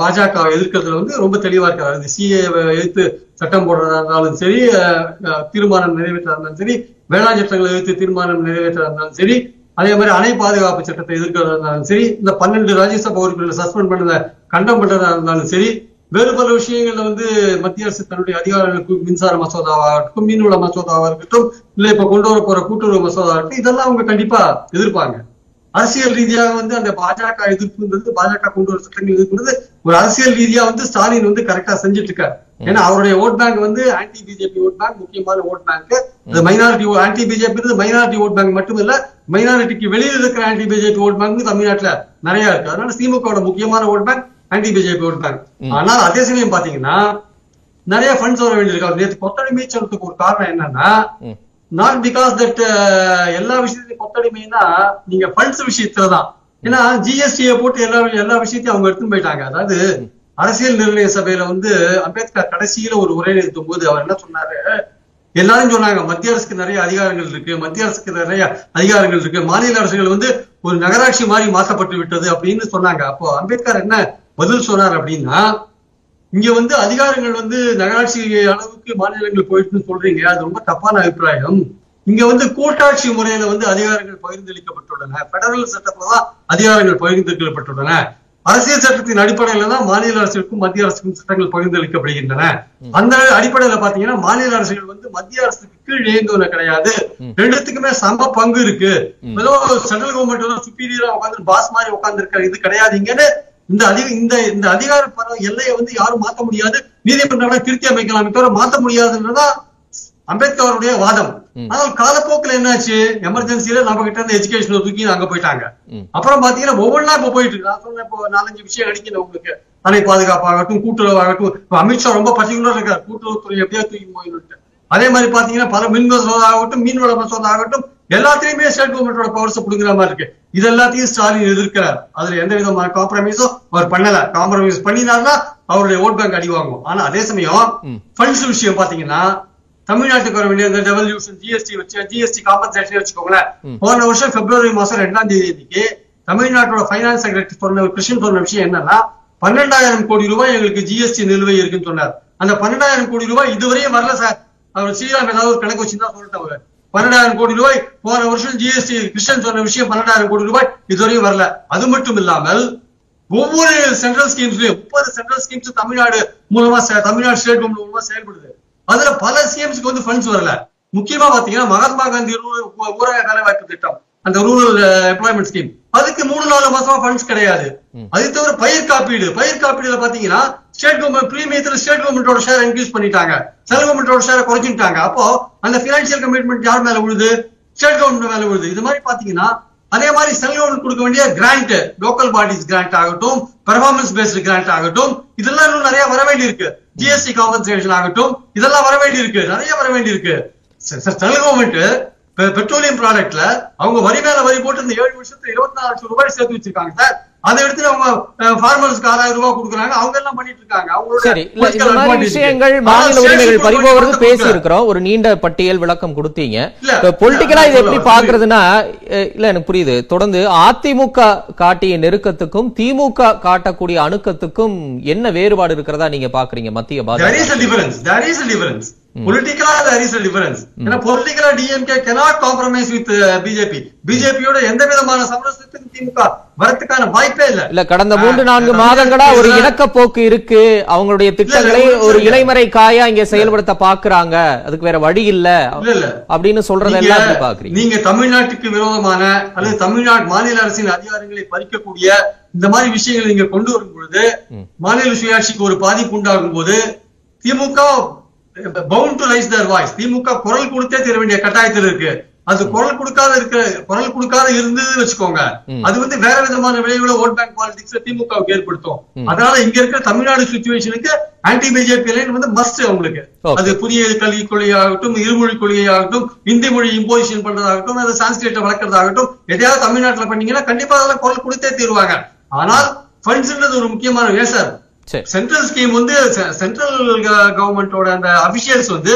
பாஜக எதிர்க்கிறதுல வந்து ரொம்ப தெளிவா இருக்காரு. இந்த சிஏ எதிர்த்து சட்டம் போடுறதா இருந்தாலும் சரி, தீர்மானம் நிறைவேற்றா இருந்தாலும் சரி, வேளாண் சட்டங்களை எதிர்த்து தீர்மானம் நிறைவேற்றா இருந்தாலும் சரி, அதே மாதிரி அணை பாதுகாப்பு சட்டத்தை எதிர்க்கிறதா இருந்தாலும் சரி, இந்த பன்னெண்டு ராஜ்யசபா உறுப்பினர்கள் சஸ்பெண்ட் பண்ணத கண்டம் பண்றதா இருந்தாலும் சரி, வேறு பல விஷயங்கள்ல வந்து மத்திய அரசு தன்னுடைய அதிகாரிகளுக்கு மின்சார மசோதாவாகட்டும், மீன்வள மசோதாவா இருக்கட்டும், இல்லை இப்ப கொண்டு வர போற கூட்டுறவு மசோதா இருக்கட்டும், இதெல்லாம் அவங்க கண்டிப்பா எதிர்ப்பாங்க. அரசியல் ரீதியாக வந்து அந்த பாஜக எதிர்ப்புன்றது, பாஜக கொண்டு வர சட்டங்கள் எதிர்ப்புன்றது ஒரு அரசியல் ரீதியா வந்து ஸ்டாலின் வந்து கரெக்டா செஞ்சுட்டு இருக்காரு. ஏன்னா அவருடைய ஓட் பேங்க் வந்து ஆன்டி பிஜேபி ஓட் பேங்க், முக்கியமான vote bank, minority anti BJP minority vote bank மட்டும் இல்ல, மைனாரிட்டிக்கு வெளியில் இருக்கிற ஆன்டி பிஜேபி ஓட் பேங்க் தமிழ்நாட்டுல நிறைய இருக்கு. அதனால திமுகவோட முக்கியமான vote bank anti BJP vote bank. ஆனால் அதே சமயம் பாத்தீங்கன்னா நிறைய ஃபண்ட்ஸ் வர வேண்டியிருக்கு. நேற்று கொத்தடிமை சொல்றதுக்கு ஒரு காரணம் என்னன்னா, நாட் பிகாஸ் தட் எல்லா விஷயத்தையும் கொத்தடிமைன்னா நீங்க ஃபண்ட்ஸ் விஷயத்துலதான். ஏன்னா ஜிஎஸ்டியை போட்டு எல்லா எல்லா விஷயத்தையும் அவங்க எடுத்துன்னு போயிட்டாங்க. அதாவது அரசியல் நிர்ணய சபையில வந்து அம்பேத்கர் கடைசியில ஒரு உரை எழுதும் போது அவர் என்ன சொன்னாரு, எல்லாரும் சொன்னாங்க மத்திய அரசுக்கு நிறைய அதிகாரங்கள் இருக்கு, மத்திய அரசுக்கு நிறைய அதிகாரங்கள் இருக்கு, மாநில அரசுகள் வந்து ஒரு நகராட்சி மாதிரி மாற்றப்பட்டு விட்டது அப்படின்னு சொன்னாங்க. அப்போ அம்பேத்கர் என்ன பதில் சொன்னார் அப்படின்னா, இங்க வந்து அதிகாரங்கள் வந்து நகராட்சி அளவுக்கு மாநிலங்கள் போயிட்டுன்னு சொல்றீங்க, அது ரொம்ப தப்பான அபிப்பிராயம். இங்க வந்து கூட்டாட்சி முறையில வந்து அதிகாரங்கள் பகிர்ந்தளிக்கப்பட்டுள்ளன, பெடரல் சட்டத்துலதான் அதிகாரங்கள் பகிர்ந்தளிக்கப்பட்டுள்ளன, அரசியல் சட்டத்தின் அடிப்படையில தான் மாநில அரசுக்கும் மத்திய அரசுக்கும் சட்டங்கள் பகிர்ந்தளிக்கப்படுகின்றன. அந்த அடிப்படையில பாத்தீங்கன்னா மாநில அரசுகள் வந்து மத்திய அரசுக்கு கீழ் இயங்குவன கிடையாது, ரெண்டுத்துக்குமே சம பங்கு இருக்கு. ஏதோ சென்ட்ரல் கவர்மெண்ட் சுப்பீரியரா உட்காந்து பாஸ் மாதிரி உட்கார்ந்து இருக்காரு, இது கிடையாதுங்கன்னு இந்த அதிக இந்த இந்த அதிகார பரவ எல்லையை வந்து யாரும் மாற்ற முடியாது, நீதிமன்றங்களை திருத்தி அமைக்கலாம் தவிர மாற்ற முடியாதுன்றதான் அம்பேத்கருடைய வாதம். ஆனால் காலப்போக்கில் என்னாச்சு, எமர்ஜென்சியில நம்ம கிட்ட இருந்து எஜுகேஷன் தூக்கி அங்க போயிட்டாங்க. அப்புறம் பாத்தீங்கன்னா ஒவ்வொன்னா இப்ப போயிட்டு இருக்கு. நான் சொன்ன இப்போ நாலஞ்சு விஷயம் அடிக்கணும் உங்களுக்கு, அணை பாதுகாப்பாகட்டும், கூட்டுறவாகட்டும். இப்ப அமித்ஷா ரொம்ப பர்டிகுலரா இருக்காரு கூட்டுறவுத்துறை எப்படியா தூக்கி போயிட்டு. அதே மாதிரி பாத்தீங்கன்னா பல மின் மசோதாகட்டும், மீன்வள மசோதாகட்டும், எல்லாத்திலையுமே ஸ்டேட் கவர்மெண்டோட பவர்ஸ் கொடுக்குற மாதிரி இருக்கு. இது எல்லாத்தையும் ஸ்டாலின் எதிர்க்கிறார். அதுல எந்த விதமான காம்ப்ரமைஸும் அவர் பண்ணல. காம்ப்ரமைஸ் பண்ணினாருன்னா அவருடைய ஓட் பேங்க் அடி வாங்குவோம். ஆனா அதே சமயம் ஃபண்ட்ஸ் விஷயம் பாத்தீங்கன்னா தமிழ்நாட்டுக்கு வர வேண்டிய டெவல்யூஷன், ஜிஎஸ்டி வச்சு ஜிஎஸ்டி காம்பன்சேஷன் வச்சுக்கோங்களேன். போன வருஷம் பிப்ரவரி மாசம் ரெண்டாம் தேதிக்கு தமிழ்நாட்டோட பைனான்ஸ் செக்ரட்டரி சொன்ன கிருஷ்ணன் சொன்ன விஷயம் என்னன்னா, பன்னெண்டாயிரம் கோடி ரூபாய் எங்களுக்கு ஜிஎஸ்டி நிலுவை இருக்குன்னு சொன்னார். அந்த பன்னெண்டாயிரம் கோடி ரூபாய் இதுவரையும் வரல சார். அவர் ஸ்ரீராம் ஏதாவது ஒரு கணக்கு வச்சுதான் சொல்லிட்டு அவர் பன்னெண்டாயிரம் கோடி ரூபாய் போன வருஷம் ஜிஎஸ்டி கிருஷ்ணன் சொன்ன விஷயம் பன்னெண்டாயிரம் கோடி ரூபாய் இதுவரையும் வரல. அது மட்டும் இல்லாமல் ஒவ்வொரு சென்ட்ரல் ஸ்கீம்ஸ்லயும் முப்பது சென்ட்ரல் ஸ்கீம்ஸ் தமிழ்நாடு மூலமா தமிழ்நாடு ஸ்டேட் கவர்மெண்ட் மூலமா செயல்படுது. அதுல பல ஸ்கீம்ஸ்க்கு வந்து ஃபண்ட்ஸ் வரல. முக்கியமா பாத்தீங்கன்னா மகாத்மா காந்தி ஊரக வேலைவாய்ப்பு திட்டம், அந்த ரூரல் எம்ப்ளாய்மெண்ட் ஸ்கீம், அதுக்கு மூணு நாலு மாசமா ஃபண்ட்ஸ் கிடையாது. அது தவிர பயிர் காப்பீடு, பயிர் காப்பீடுல பாத்தீங்கன்னா ஸ்டேட் கவர்மெண்ட் பிரீமியத்துல ஸ்டேட் கவர்மெண்டோட ஷேர் இன்க்ரீஸ் பண்ணிட்டாங்க, சென்ட்ரல் கவர்மெண்டோட ஷேர் குறைச்சிட்டாங்க. அப்போ அந்த பினான்சியல் கமிட்மெண்ட் யார் மேல விழுது, ஸ்டேட் கவர்மெண்ட் மேல விழுது. இது மாதிரி பாத்தீங்கன்னா அதே மாதிரி சென்ட்ரல் கவர்மெண்ட் கொடுக்க வேண்டிய கிராண்ட், லோக்கல் பாடிஸ் கிராண்ட் ஆகட்டும், பெர்ஃபார்மன்ஸ் பேஸ்டு கிராண்ட் ஆகட்டும், இதெல்லாம் இன்னும் நிறைய வர வேண்டி இருக்கு. ஜிஎஸ்டி காம்பன்சேஷன் ஆகட்டும், இதெல்லாம் வர வேண்டி இருக்கு, நிறைய வர வேண்டி இருக்கு. சென்ட்ரல் கவர்மெண்ட் பெட்ரோலியம் ப்ராடக்ட்ல அவங்க வரி மேல வரி போட்டு இந்த ஏழு வருஷத்துல இருபத்தி நாலு லட்சம் ரூபாய் சேர்த்து வச்சிருக்காங்க சார். அதை எடுத்து அவங்க ஃபார்மர்ஸ்க்கு ஆறாயிரம் ரூபாய் கொடுக்குறாங்க. அவங்க எல்லாம் பண்ணிட்டு இருக்காங்க. அவங்களோட விஷயங்கள் மாநில உரிமைகள் பறிபோகிறது பேசி இருக்கிறோம். ஒரு நீண்ட பட்டியல் விளக்கம் கொடுத்தீங்க. பொலிட்டிக்கலா இது எப்படி பாக்குறதுன்னா, இல்ல எனக்கு புரியுது, தொடர்ந்து அதிமுக காட்டிய நெருக்கத்துக்கும் திமுக காட்டக்கூடிய அணுக்கத்துக்கும் என்ன வேறுபாடு இருக்கிறதா நீங்க பாக்குறீங்க? மத்திய பாஜக Politically, there is a difference. Mm. And politically, D M K cannot compromise with uh, B J P. B J P yoda endha vidhamana samarasathathukku T I M K varathukana vaaippe illa. Illa kadandha மூன்று நான்கு மாதங்களா ஒரு இணக்க போக்கு இருக்கு. அவங்களுடைய திட்டங்களை ஒரு இளைமறை காயா இங்க செயல்படுத்த பாக்குறாங்க. அதுக்கு வேற வழி இல்ல அப்படின்னு சொல்றத எல்லாம் நீங்க பாக்குறீங்க. நீங்க தமிழ்நாட்டுக்கு விரோதமான அல்லது தமிழ்நாடு மாநில அரசின் அதிகாரங்களை பறிக்கக்கூடிய இந்த மாதிரி விஷயங்களை நீங்க கொண்டு வரும் பொழுது மாநில சுயாட்சிக்கு ஒரு பாதிப்பு உண்டாகும் போது திமுக bound to raise their voice. திமுக குரல் கொடுத்தே தீர வேண்டிய கட்டாயத்தில் இருக்கு. அது குரல் கொடுக்காத இருக்கிற குரல் கொடுக்காத இருந்தது வச்சுக்கோங்க, அது வந்து வேற விதமான விளைவுகளை ஓட் பேங்க் பாலிடிக்ஸ் திமுகவுக்கு ஏற்படுத்தும். அதனால இங்க இருக்கிற தமிழ்நாடு சுச்சுவேஷனுக்கு ஆன்டி பிஜேபி லைன் வந்து மஸ்ட். அவங்களுக்கு அது புதிய கல்விக் கொள்கையாகட்டும், இருமொழி கொள்கையாகட்டும், இந்தி மொழி இம்போசிஷன் பண்றதாகட்டும், அது சான்ஸ்கிரிட்டை வளர்க்கறதாகட்டும், எதையாவது தமிழ்நாட்டில் பண்ணீங்கன்னா கண்டிப்பா அதெல்லாம் குரல் கொடுத்தே தீருவாங்க. ஆனால் ஃபண்ட்ஸ்ன்றது ஒரு முக்கியமான வேசர். சென்ட்ரல் ஸ்கீம் வந்து சென்ட்ரல் கவர்மெண்டோட அந்த அபிஷியல்ஸ் வந்து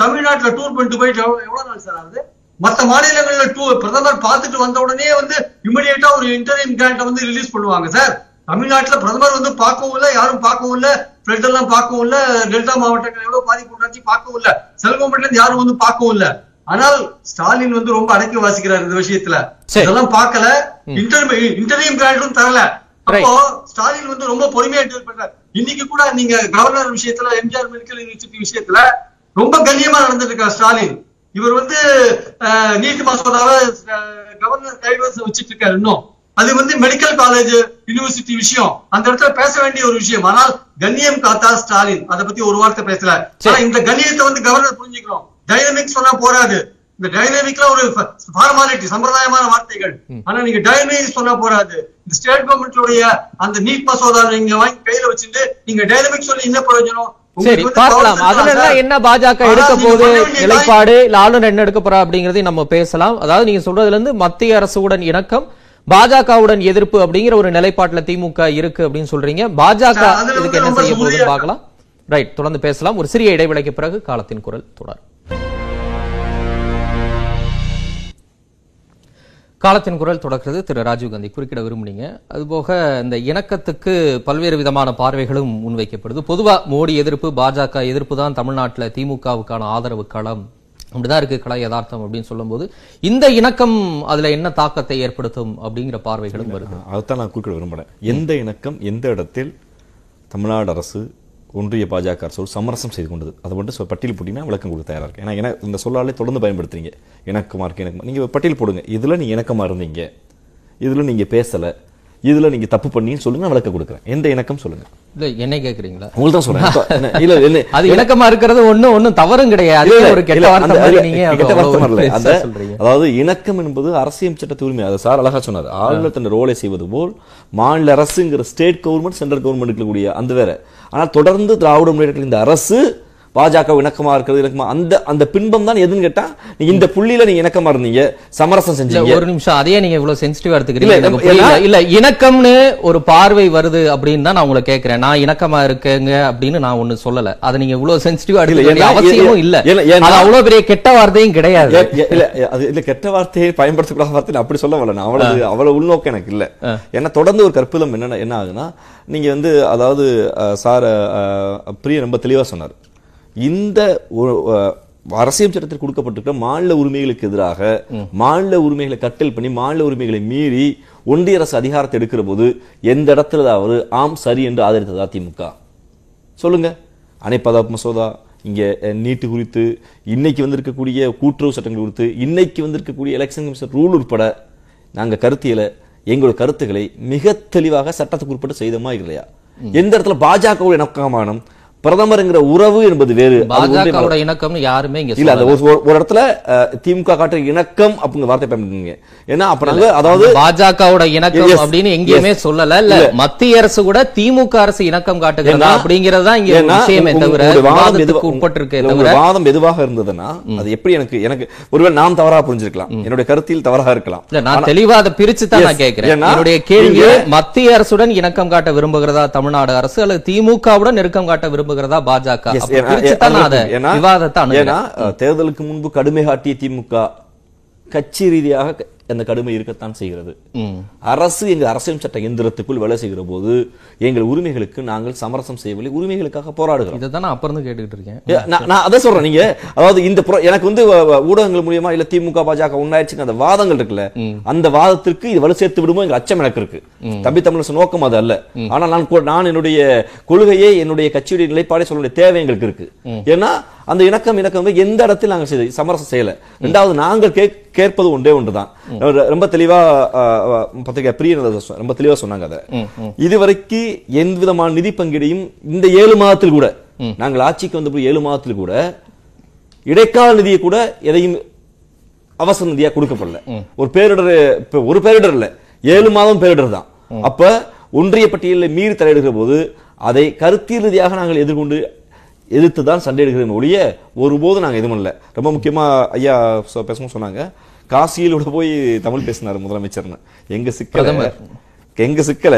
தமிழ்நாட்டுல டூர் பண்ணிட்டு போயிட்டு எவ்வளவு நாள் சார் ஆகுது? மற்ற மாநிலங்கள்ல டூ பிரதமர் பார்த்துட்டு வந்த உடனே வந்து இமிடியேட்டா ஒரு இன்டரிம் கிராண்ட வந்து ரிலீஸ் பண்ணுவாங்க சார். தமிழ்நாட்டுல பிரதமர் வந்து பார்க்கவும் இல்லை, யாரும் பார்க்கவும் இல்லை, பிளட் எல்லாம் பார்க்கவும் இல்லை, டெல்டா மாவட்டங்கள் எவ்வளவு பாதிப்பு உண்டாச்சு பார்க்கவும் இல்லை, செல்வம்பட்டில இருந்து யாரும் வந்து பார்க்கவும் இல்லை. ஆனால் ஸ்டாலின் வந்து ரொம்ப அடக்கி வாசிக்கிறார் இந்த விஷயத்துல. இதெல்லாம் பார்க்கல, இன்டரிம் கிராண்டும் தரல. அப்போ ஸ்டாலின் வந்து ரொம்ப பொறுமையா டீல் பண்றாரு. இன்னைக்கு கூட நீங்க கவர்னர் விஷயத்துல, எம்ஜிஆர் மெடிக்கல் யூனிவர்சிட்டி விஷயத்துல ரொம்ப கண்ணியமா நடந்துட்டு இருக்காரு ஸ்டாலின். இவர் வந்து நீட் மசோதாவை கவர்னர் கைட்லைன்ஸ் வச்சிட்டு இருக்காரு. இன்னும் அது வந்து மெடிக்கல் காலேஜ் யூனிவர்சிட்டி விஷயம், அந்த இடத்துல பேச வேண்டிய ஒரு விஷயம். ஆனால் கண்ணியம் காத்தா ஸ்டாலின் அதை பத்தி ஒரு வார்த்தை பேசல. ஆனா இந்த கண்ணியத்தை வந்து கவர்னர் புரிஞ்சுக்கிறோம். டைனமிக் சொன்னா போறாது. இந்த டைனமிக்ல ஒரு ஃபார்மாலிட்டி, சம்பிரதாயமான வார்த்தைகள். ஆனா நீங்க டைனமிக் சொன்னா போறாது. இந்த ஸ்டேட் கவர்மெண்ட்லுடைய அந்த நீட் மசோதா நீங்க வாங்கி கையில வச்சுட்டு நீங்க டைனமிக் சொல்லி என்ன பிரயோஜனம்? சரி, பார்க்கலாம் அதுல எல்லாம் என்ன பாஜக எடுக்க போது நிலைப்பாடு, ஆளுநர் என்ன எடுக்க போறா அப்படிங்கறதையும் நம்ம பேசலாம். அதாவது நீங்க சொல்றதுல இருந்து மத்திய அரசுடன் இணக்கம், பாஜகவுடன் எதிர்ப்பு அப்படிங்கிற ஒரு நிலைப்பாட்டுல திமுக இருக்கு அப்படின்னு சொல்றீங்க. பாஜக இதுக்கு என்ன செய்ய போகுதுன்னு பார்க்கலாம். ரைட், தொடர்ந்து பேசலாம். ஒரு சிறிய இடைவேளைக்கு பிறகு காலத்தின் குரல் தொடரும். காலத்தின் குரல் தொடர்கிறது. திரு ராஜீவ்காந்தி குறுக்கிட விரும்புனீங்க. அதுபோக இந்த இணக்கத்துக்கு பல்வேறு விதமான பார்வைகளும் முன்வைக்கப்படுது. பொதுவாக மோடி எதிர்ப்பு, பாஜக எதிர்ப்பு தான் தமிழ்நாட்டில் திமுகவுக்கான ஆதரவு களம், அப்படிதான் இருக்கு கலை யதார்த்தம் அப்படின்னு சொல்லும்போது இந்த இணக்கம் அதுல என்ன தாக்கத்தை ஏற்படுத்தும் அப்படிங்கிற பார்வைகளும் வருது. அதுதான் நான் குறுக்கிட விரும்புகிறேன். எந்த இணக்கம் எந்த இடத்தில் தமிழ்நாடு அரசு ஒன்றிய பாஜக அரசு ஒரு சமரசம் செய்து கொண்டது அதை மட்டும் பட்டியல் போட்டிங்கன்னா விளக்கம் கொடுக்க தயாராக இருக்குது. ஏன்னா ஏன்னா இந்த சொல்லாலே தொடர்ந்து பயன்படுத்துறீங்க, எனக்குமா இருக்குது எனக்கு. நீங்கள் பட்டியல் போடுங்க, இதில் நீங்கள் இணக்கமாக இருந்தீங்க, இதில் நீங்கள் பேசலை, இதில் நீங்கள் தப்பு பண்ணின்னு சொல்லுங்க, நான் விளக்கம் கொடுக்குறேன். எந்த இணக்கம் சொல்லுங்கள். இல்லை என்னை கேட்குறீங்களா? உங்களுக்கு தான் சொல்கிறேன். இல்லை இல்லை அது இணக்கமாக இருக்கிறது ஒன்றும் ஒன்றும் தவறும் கிடையாது. அதாவது இணக்கம் என்பது அரசியல் சட்டத்து உரிமை. அதை சார் அழகாக சொன்னார். ஆளுநர் தன் ரோலை செய்வது போல் மாநில அரசுங்கிற ஸ்டேட் கவர்மெண்ட் சென்ட்ரல் கவர்மெண்ட் இருக்கக்கூடிய அந்த வேற. ஆனால் தொடர்ந்து திராவிட முன்னேற்ற இந்த அரசு பாஜக இணக்கமா இருக்கிறது, இணக்கமா அந்த அந்த பின்பம் தான் எதுன்னு கேட்டா நீங்க இந்த புள்ளியில நீங்க இணக்கமா இருந்தீங்க, சமரசம் செஞ்சீங்க. ஒரு நிமிஷம், அதே நீங்க இவ்வளவு சென்சிட்டிவா எடுத்துக்கிறீங்க. இல்ல இணக்கம்னு ஒரு பார்வை வருது அப்படின்னு தான் நான் உங்களை கேட்கிறேன். நான் இணக்கமா இருக்கேங்க அப்படின்னு நான் ஒண்ணு சொல்லல. அதை நீங்க இவ்வளவு சென்சிட்டிவா எடுத்துக்கிறீங்க அவசியமும் இல்ல. அது அவ்வளவு பெரிய கெட்ட வார்த்தையும் கிடையாது. இல்ல அது இல்ல கெட்ட வார்த்தையை பயன்படுத்தக்கூடாத வார்த்தை அப்படி சொல்ல வரல. நான் அவ்வளவு அவ்வளவு உள்நோக்கம் எனக்கு இல்ல. ஏன்னா தொடர்ந்து ஒரு கற்புதம் என்னன்னா என்ன ஆகுதுன்னா நீங்க வந்து அதாவது சார் பிரியன் ரொம்ப தெளிவா சொன்னார். இந்த அரசியல் சட்டத்தில் கொடுக்கப்பட்டிருக்கிற மாநில உரிமைகளுக்கு எதிராக மாநில உரிமைகளை கட்டல் பண்ணி மாநில உரிமைகளை மீறி ஒன்றிய அரசு அதிகாரத்தை எடுக்கிற போது எந்த இடத்துல அவர் ஆம் சரி என்று ஆதரித்ததா திமுக? சொல்லுங்க. அணைப்பதா மசோதா, இங்கே நீட்டு குறித்து, இன்னைக்கு வந்திருக்கக்கூடிய கூட்டுறவு சட்டங்கள் குறித்து, இன்னைக்கு வந்திருக்கக்கூடிய எலெக்ஷன் கமிஷன் ரூல் உட்பட நாங்கள் கருத்தியலை, எங்களோட கருத்துக்களை மிக தெளிவாக சட்டத்துக்கு உட்பட செய்தோமா இல்லையா? எந்த இடத்துல பாஜகவோட இணக்கமானம் பிரதமர்ங்கிற உறவு என்பது வேறு, பாஜகவோட இணக்கம் யாருமே இங்க இல்ல. ஒரு இடத்துல திமுக காட்டுற இணக்கம் அப்படிங்க வார்த்தை பயன்படுத்துங்க. ஏன்னா அப்ப அதாவது பாஜகவோட இணக்கம் அப்படின்னு எங்கேயுமே சொல்லல. இல்ல மத்திய அரசு கூட திமுக அரசு இணக்கம் காட்டுகிறதா அப்படிங்கறதா இங்க விஷயமே தவிர வாதத்துக்கு உட்பட்டிருக்கே தவிர வாதம் எதுவாக இருந்ததுன்னா அது எப்படி எனக்கு எனக்கு ஒருவேளை நாம் தவறாக புரிஞ்சிருக்கலாம், என்னுடைய கருத்தில் தவறாக இருக்கலாம். இல்ல நான் தெளிவா அதை பிரிச்சு தான் நான் கேட்கிறேன். என்னுடைய கேள்வி மத்திய அரசுடன் இணக்கம் காட்ட விரும்புகிறதா தமிழ்நாடு அரசு, அல்லது திமுகவுடன் இணக்கம் காட்ட விரும்ப தேர்தலுக்கு முன்பு கடுமை காட்டிய திமுக கட்சி ரீதியாக அந்த கடுமை இருக்கத்தான் செய்கிறது. அரசு எங்கள் அரசியல் சட்ட எந்திரத்துக்குள் வேலை செய்கிற போது எங்கள் உரிமைகளுக்கு நாங்கள் சமரசம் செய்யவில்லை, உரிமைகளுக்காக போராடுகிறோம். இதை நான் அப்புறம் கேட்டுக்கிட்டு இருக்கேன். நான் அதை சொல்றேன். நீங்க அதாவது இந்த எனக்கு வந்து ஊடகங்கள் மூலியமா இல்ல திமுக பாஜக ஒன்னாயிடுச்சு அந்த வாதங்கள் இருக்குல்ல, அந்த வாதத்திற்கு இது வலு சேர்த்து விடுமோ எங்க அச்சம் எனக்கு இருக்கு. தம்பி தமிழரசு நோக்கம் அது அல்ல. ஆனா நான் நான் என்னுடைய கொள்கையை என்னுடைய கட்சியுடைய நிலைப்பாடை சொல்ல தேவை எங்களுக்கு இருக்கு. ஏன்னா அந்த இணக்கம் இணக்கம் எந்த இடத்தில் நாங்கள் சமரசம் செய்யல. ரெண்டாவது நாங்கள் கேட்பது ஒன்றே ஒன்றுதான். ரொம்ப தெளிவா பத்திரிகை பிரியன் ரொம்ப தெளிவா சொன்னாங்க அதை. இதுவரைக்கும் எந்த விதமான நிதி பங்கீடையும் இந்த ஏழு மாதத்தில் கூட நாங்கள் ஆட்சிக்கு வந்த ஏழு மாதத்தில் கூட இடைக்கால நிதியை கூட எதையும் அவசர நிதியா கொடுக்கப்படல. ஒரு பேரிடர், ஒரு பேரிடர் இல்ல, ஏழு மாதம் பேரிடர் தான். அப்ப ஒன்றிய பட்டியலில் மீறி தலையிடுகிற போது அதை கருத்தியல் ரீதியாக நாங்கள் எதிர்கொண்டு எதிர்த்து தான் சண்டையிடுகிறோம் ஒழிய ஒருபோதும் நாங்கள் எதுவும் இல்லை. ரொம்ப முக்கியமா ஐயா பேசணும்னு சொன்னாங்க. காசியிலோட போய் தமிழ் பேசினார் முதலமைச்சர்னு. எங்க சிக்கல எங்க சிக்கல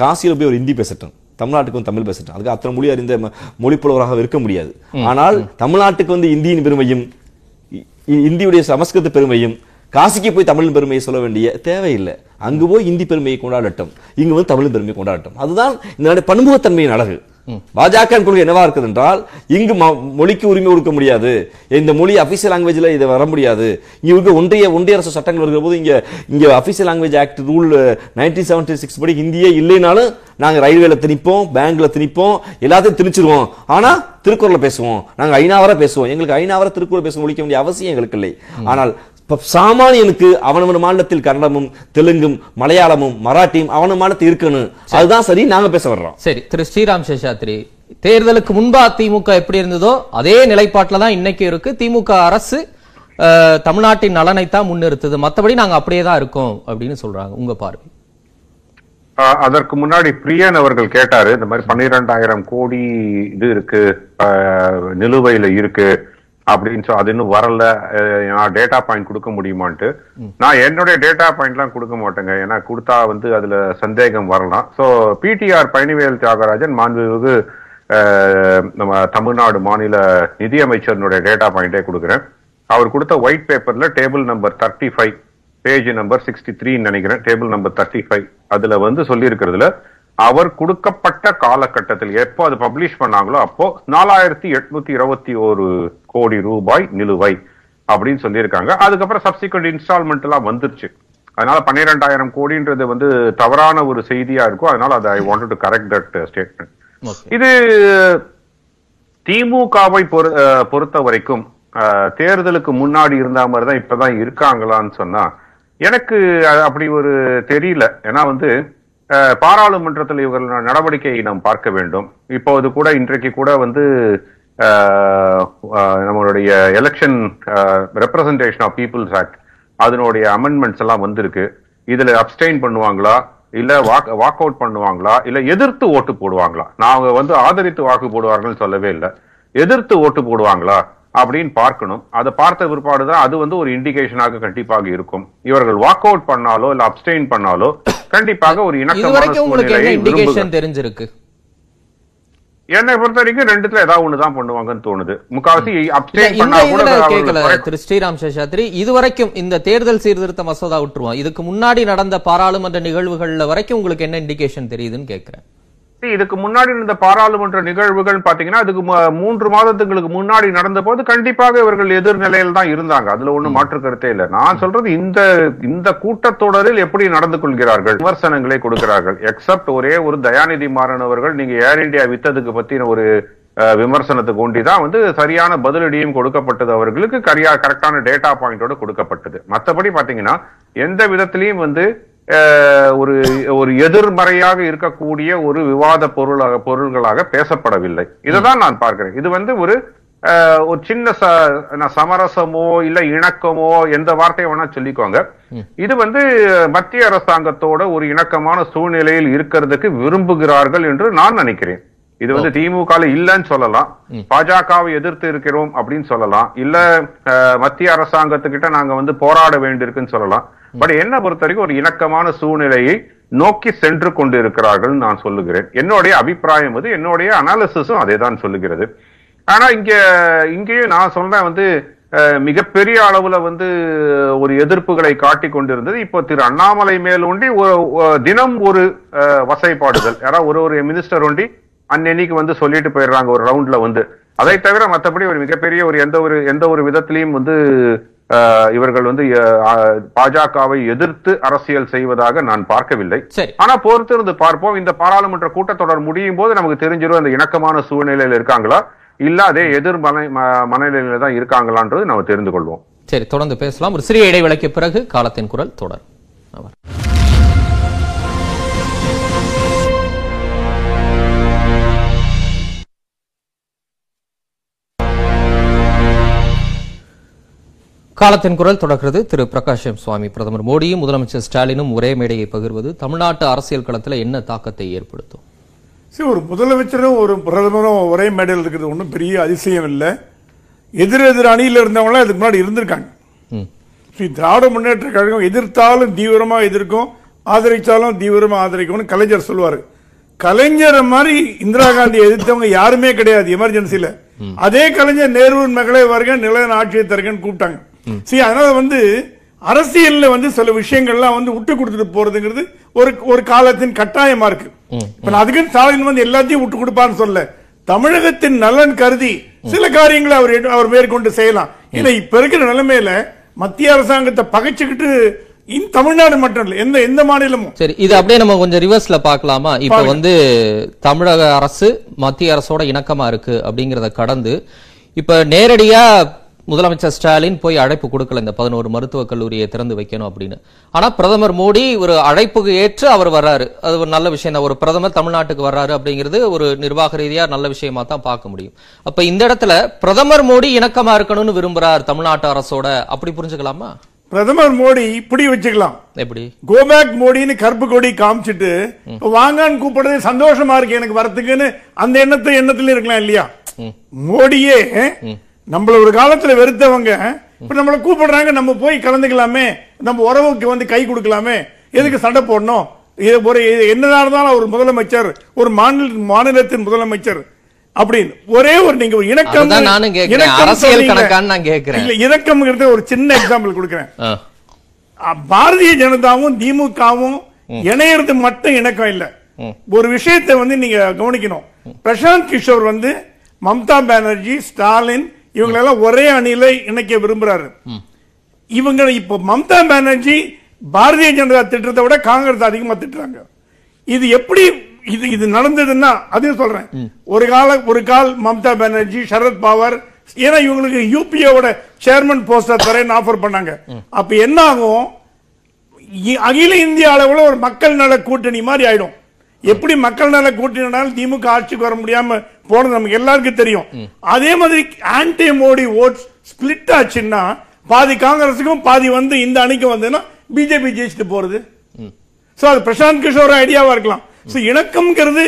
காசியில போய் ஒரு ஹிந்தி பேசட்டும், தமிழ்நாட்டுக்கு வந்து தமிழ் பேசட்டும். அதுக்கு அத்தனை மொழி அறிந்த மொழி புலவராக இருக்க முடியாது. ஆனால் தமிழ்நாட்டுக்கு வந்து இந்தியின் பெருமையும் இந்தியுடைய சமஸ்கிருத பெருமையும் காசிக்கு போய் தமிழின் பெருமையை சொல்ல வேண்டிய தேவையில்லை. அங்கு போய் இந்தி பெருமையை கொண்டாடட்டும், இங்கு வந்து தமிழின் பெருமையை கொண்டாடட்டும். அதுதான் இந்த பன்முகத்தன்மையின் அழகு. பாஜக கொள்கை என்னவா இருக்குது என்றால், இங்கு மொழிக்கு உரிமை கொடுக்க முடியாது, இந்த மொழி அபிஷியல் லாங்குவேஜ்ல இதை வர முடியாது. இங்க இருக்க ஒன்றிய ஒன்றிய அரசு சட்டங்கள் வருகிற போது இங்க இங்க official language act rule nineteen seventy six படி ஹிந்தியே இல்லைனாலும் நாங்க ரயில்வேல திணிப்போம், பேங்க்ல திணிப்போம், எல்லாத்தையும் திணிச்சிருவோம். ஆனா திருக்குறளை பேசுவோம், நாங்க ஐநாவரை பேசுவோம். எங்களுக்கு ஐநாவரை திருக்குறள் பேச முடிக்க வேண்டிய அவசியம் எங்களுக்கு இல்லை. ஆனால் சாமானியனுக்கு அவனவன் மாநிலத்தில் கன்னடமும் தெலுங்கும் மலையாளமும் மராட்டியும் அவன மாநிலத்தில் இருக்கணும். அதுதான் சரி நாங்க பேச வர்றோம். சரி, திரு ஸ்ரீராம் சேஷாத்ரி, தேர்தலுக்கு முன்பா திமுக எப்படி இருந்ததோ அதே நிலைப்பாட்டில் தான் இன்னைக்கு இருக்கு. திமுக அரசு தமிழ்நாட்டின் நலனை தான் முன்னிறுத்துது, மற்றபடி நாங்க அப்படியே தான் இருக்கோம் அப்படின்னு சொல்றாங்க. உங்க பார்வை? அதற்கு முன்னாடி பிரியன் அவர்கள் கேட்டாரு, இந்த மாதிரி பன்னிரெண்டாயிரம் கோடி இது இருக்கு, நிலுவையில இருக்கு அப்படின்னு சொல்லி, அது இன்னும் வரல, நான் டேட்டா பாயிண்ட் கொடுக்க முடியுமான்ட்டு. நான் என்னுடைய டேட்டா பாயிண்ட்லாம் கொடுக்க மாட்டேங்க, ஏன்னா கொடுத்தா வந்து அதுல சந்தேகம் வரலாம். ஸோ பிடிஆர் பன்னிவேல் தியாகராஜன், மாண்புமிகு நம்ம தமிழ்நாடு மாநில நிதியமைச்சருடைய டேட்டா பாயிண்டே கொடுக்குறேன். அவர் கொடுத்த ஒயிட் பேப்பர்ல table number thirty five page number sixty த்ரீன்னு நினைக்கிறேன், டேபிள் நம்பர் தேர்ட்டி ஃபைவ் அதுல வந்து சொல்லி இருக்கிறதுல, அவர் கொடுக்கப்பட்ட காலகட்டத்தில் எப்போ அது பப்ளிஷ் பண்ணாங்களோ அப்போ நாலாயிரத்தி எட்நூத்தி இருபத்தி ஒரு கோடி ரூபாய் நிலுவை அப்படின்னு சொல்லியிருக்காங்க. அதுக்கப்புறம் சப்சிக்வெண்ட் இன்ஸ்டால்மெண்ட் எல்லாம் வந்துருச்சு. அதனால பன்னிரெண்டாயிரம் கோடின்றது வந்து தவறான ஒரு செய்தியா இருக்கும். அதனால அது I wanted to correct that statement. இது திமுகவை பொறுத்த வரைக்கும் தேர்தலுக்கு முன்னாடி இருந்த மாதிரி தான் இப்பதான் இருக்காங்களான்னு சொன்னா எனக்கு அப்படி ஒரு தெரியல. ஏன்னா வந்து பாராளுமன்றத்தில் இவர்கள் நடவடிக்கையை நாம் பார்க்க வேண்டும். இப்போது கூட இன்றைக்கு கூட வந்து நம்மளுடைய election representation of people's act அதனுடைய அமெண்ட்மெண்ட்ஸ் எல்லாம் வந்திருக்கு. இதுல அப்ஸ்டெயின் பண்ணுவாங்களா, இல்ல வாக் வாக் அவுட் பண்ணுவாங்களா, இல்ல எதிர்த்து ஓட்டு போடுவாங்களா? நாங்க வந்து ஆதரித்து வாக்கு போடுவார்கள் சொல்லவே இல்லை, எதிர்த்து ஓட்டு போடுவாங்களா அப்படின்னு பார்க்கணும். அதை பார்த்த பிற்பாடுதான் அது வந்து ஒரு இண்டிகேஷனாக கண்டிப்பாக இருக்கும். இவர்கள் வாக் அவுட் பண்ணாலோ இல்ல அப்ஸ்டெயின் பண்ணாலோ கண்டிப்பாக ஒரு இணக்கம் தெரிஞ்சிருக்கு. என்னை பொறுத்த வரைக்கும் ரெண்டுத்துல ஏதாவது ஒண்ணுதான் பண்ணுவாங்கன்னு தோணுது. முக்காவசி அப்ஸ்டெயின் பண்ணா கூட கேட்கல. திரு ஸ்ரீராம் சேஷாத்ரி, இதுவரைக்கும் இந்த தேர்தல் சீர்திருத்த மசோதா விட்டுருவோம், இதுக்கு முன்னாடி நடந்த பாராளுமன்ற நிகழ்வுகள்ல வரைக்கும் உங்களுக்கு என்ன இண்டிகேஷன் தெரியுதுன்னு கேட்கிறேன். இதுக்கு முன்னாடி நடந்த பாராளுமன்ற நிகழ்வுகள் பாத்தீங்கன்னா, அதுக்கு மூன்று மாதத்துக்கு முன்னாடி நடந்த போது கண்டிப்பாக இவர்கள் எதிர்நிலையில் தான் இருந்தாங்க. அதுல ஒண்ணும் மாற்று கருத்தே இல்லை. நான் சொல்றது இந்த இந்த கூட்டத்தொடரில் எப்படி நடந்து கொள்கிறார்கள், விமர்சனங்களை கொடுக்கிறார்கள். எக்ஸப்ட் ஒரே ஒரு தயாநிதி மாறன் அவர்கள் நீங்க ஏர் இந்தியா வித்ததுக்கு பத்தின ஒரு விமர்சனத்துக்கு ஒண்டிதான் வந்து சரியான பதிலடியும் கொடுக்கப்பட்டது, அவர்களுக்கு கரெக்டான டேட்டா பாயிண்டோட கொடுக்கப்பட்டது. மற்றபடி பாத்தீங்கன்னா எந்த விதத்திலையும் வந்து ஒரு ஒரு எதிர்மறையாக இருக்கக்கூடிய ஒரு விவாத பொருளாக பொருள்களாக பேசப்படவில்லை. இதைதான் நான் பார்க்கிறேன். இது வந்து ஒரு ஒரு சின்ன சமரசமோ இல்ல இணக்கமோ எந்த வார்த்தையை வேணா சொல்லிக்கோங்க, இது வந்து மத்திய அரசாங்கத்தோட ஒரு இணக்கமான சூழ்நிலையில் இருக்கிறதுக்கு விரும்புகிறார்கள் என்று நான் நினைக்கிறேன். இது வந்து திமுக இல்லன்னு சொல்லலாம், பாஜகவை எதிர்த்து இருக்கிறோம் அப்படின்னு சொல்லலாம், இல்ல மத்திய அரசாங்கத்துக்கிட்ட நாங்க வந்து போராட வேண்டியிருக்குன்னு சொல்லலாம். பட் என்ன பொறுத்த வரைக்கும் ஒரு இணக்கமான சூழ்நிலையை நோக்கி சென்று கொண்டு இருக்கிறார்கள் நான் சொல்லுகிறேன். என்னுடைய அபிப்பிராயம் அது, என்னுடைய அனாலிசிஸும் அதே தான் சொல்லுகிறது. ஆனா இங்க இங்கேயும் நான் சொன்னேன் வந்து மிகப்பெரிய அளவுல வந்து ஒரு எதிர்ப்புகளை காட்டி கொண்டிருந்தது. இப்போ திரு அண்ணாமலை மேல் ஒண்டி தினம் ஒரு வசைப்பாடுதல், யாராவது ஒரு ஒரு மினிஸ்டர் ஒண்டி அன்னைக்கு வந்து சொல்லிட்டு போயிடுறாங்க ஒரு ரவுண்ட்ல வந்து. அதை தவிர மற்றபடி ஒரு மிகப்பெரிய ஒரு எந்த ஒரு எந்த ஒரு விதத்திலையும் வந்து இவர்கள் வந்து பாஜகவை எதிர்த்து அரசியல் செய்வதாக நான் பார்க்கவில்லை. ஆனா பொறுத்திருந்து பார்ப்போம். இந்த பாராளுமன்ற கூட்டத்தொடர் முடியும் போது நமக்கு தெரிஞ்சிடும் அந்த இணக்கமான சூழ்நிலையில இருக்காங்களா இல்ல அதே எதிர்மலை மனநிலையில தான் இருக்காங்களான்றது நம்ம தெரிந்து கொள்வோம். சரி, தொடர்ந்து பேசலாம். ஒரு சிறிய இடைவேளைக்கு பிறகு காலத்தின் குரல் தொடர். காலத்தின் குரல் தொடர்கிறது. திரு பிரகாஷ் எம் சுவாமி, பிரதமர் மோடியும் முதலமைச்சர் ஸ்டாலினும் ஒரே மேடையை பகிர்வது தமிழ்நாட்டு அரசியல் களத்தில் என்ன தாக்கத்தை ஏற்படுத்தும்? சரி, ஒரு முதலமைச்சரும் ஒரு பிரதமரும் ஒரே மேடையில் இருக்கிறது ஒன்றும் பெரிய அதிசயம் இல்லை. எதிர் எதிர் அணியில் இருந்தவங்களாம் இதுக்கு முன்னாடி இருந்திருக்காங்க. ஸ்ரீ திராவிட முன்னேற்ற கழகம் எதிர்த்தாலும் தீவிரமாக எதிர்க்கும், ஆதரித்தாலும் தீவிரமாக ஆதரிக்கும்னு கலைஞர் சொல்லுவார். கலைஞர் மாதிரி இந்திரா காந்தி எதிர்த்தவங்க யாருமே கிடையாது எமர்ஜென்சியில். அதே கலைஞர் நேருவின் மகளே வருக நிலையான ஆட்சியை தருகன்னு கூப்பிட்டாங்க. சரி, அதனால வந்து அரசியல்ல வந்து சில விஷயங்கள்லாம் வந்து விட்டு கொடுத்துட்டு போறதுங்கிறது ஒரு ஒரு காலத்தின் கட்டாயமா இருக்கு. இப்ப அதுக்கு ஸ்டாலின் வந்து எல்லாத்தையும் விட்டு கொடுப்பான்னு சொல்ல, தமிழகத்தின் நலன் கருதி சில காரியங்களை அவர் அவர் மேற்கொண்டு செய்யலாம். ஏன்னா இப்ப இருக்கிற நிலைமையில மத்திய அரசாங்கத்தை பகைச்சுக்கிட்டு தமிழ்நாடு மட்டும் இல்ல எந்த எந்த மாநிலமும். சரி, இது அப்படியே நம்ம கொஞ்சம் ரிவர்ஸ்ல பாக்கலாமா? இப்ப வந்து தமிழக அரசு மத்திய அரசோட இணக்கமா இருக்கு அப்படிங்கறத கடந்து இப்ப நேரடியா முதலமைச்சர் ஸ்டாலின் போய் அழைப்பு கொடுக்கல இந்த பதினோரு மருத்துவக் கல்லூரியை திறந்து வைக்கணும் அப்படின்னு. ஆனா பிரதமர் மோடி ஒரு அழைப்புக்கு ஏற்று அவர் வர்றாரு, அது ஒரு நல்ல விஷயம் தான். ஒரு பிரதமர் தமிழ்நாட்டுக்கு வர்றாரு அப்படிங்கிறது ஒரு நிர்வாக ரீதியா நல்ல விஷயமா தான் பார்க்க முடியும். அப்ப இந்த இடத்துல பிரதமர் மோடி இணக்கமா இருக்கணும்னு விரும்புறார் தமிழ்நாட்டு அரசோட, அப்படி புரிஞ்சுக்கலாமா? பிரதமர் மோடி இப்படி வச்சுக்கலாம், எப்படி கோபேக் மோடின்னு கருப்பு கொடி காமிச்சிட்டு வாங்கான்னு கூப்பிடுறது சந்தோஷமா இருக்கு எனக்கு வரத்துக்குன்னு அந்த எண்ணத்தை எண்ணத்துல இருக்கலாம் இல்லையா? மோடியே நம்மள ஒரு காலத்துல வெறுத்தவங்க இப்ப நம்மள கூப்பிடுறாங்க, நம்ம போய் கலந்துக்கலாமே, நம்ம உறவுக்கு வந்து கை கொடுக்கலாமே, எதுக்கு சண்டை போடணும்? இது ஒரு என்னதான் இருந்தாலும் ஒரு முதலமைச்சர், ஒரு மாநில மாநிலத்தின் முதலமைச்சர் அப்படின்னு ஒரே ஒரு நீங்க ஒரு இணக்கம் இணக்கம் ஒரு சின்ன எக்ஸாம்பிள் கொடுக்கிறேன். பாரதிய ஜனதாவும் திமுகவும் இணையறது மட்டும் இணக்கம் இல்ல. ஒரு விஷயத்தை வந்து நீங்க கவனிக்கணும், பிரசாந்த் கிஷோர் வந்து மம்தா பானர்ஜி, ஸ்டாலின் இவங்களெல்லாம் ஒரே அணியில இணைக்க விரும்புறாரு. இவங்க இப்ப மம்தா பானர்ஜி பாரதிய ஜனதா திட்டத்தை விட காங்கிரஸ் அதிகமா திட்டுறாங்க. இது எப்படி இது இது நடந்ததுன்னா அதையும் சொல்றேன். ஒரு கால ஒரு கால் மம்தா பானர்ஜி, சரத்பவார், ஏன்னா இவங்களுக்கு யூபியோட சேர்மன் போஸ்டா தரேன்னு ஆஃபர் பண்ணாங்க. அப்ப என்ன ஆகும், அகில இந்திய அளவுல ஒரு மக்கள் நல கூட்டணி மாதிரி ஆயிடும். எப்படி மக்கள் நல கூட்டணினாலும் திமுக ஆட்சிக்கு வர முடியாம போனது நமக்கு எல்லாருக்கும் தெரியும். அதே மாதிரி ஆன்டி மோடி ஓட்ஸ் ஸ்பிளிட் ஆச்சுன்னா பாதி காங்கிரஸுக்கும் பாதி வந்து இந்த அணிக்கு வந்ததுன்னா பிஜேபி ஜெயிச்சுட்டு போறது. சோ அது பிரசாந்த் கிஷோர் ஐடியாவா இருக்கலாம். இணக்கம்ங்கிறது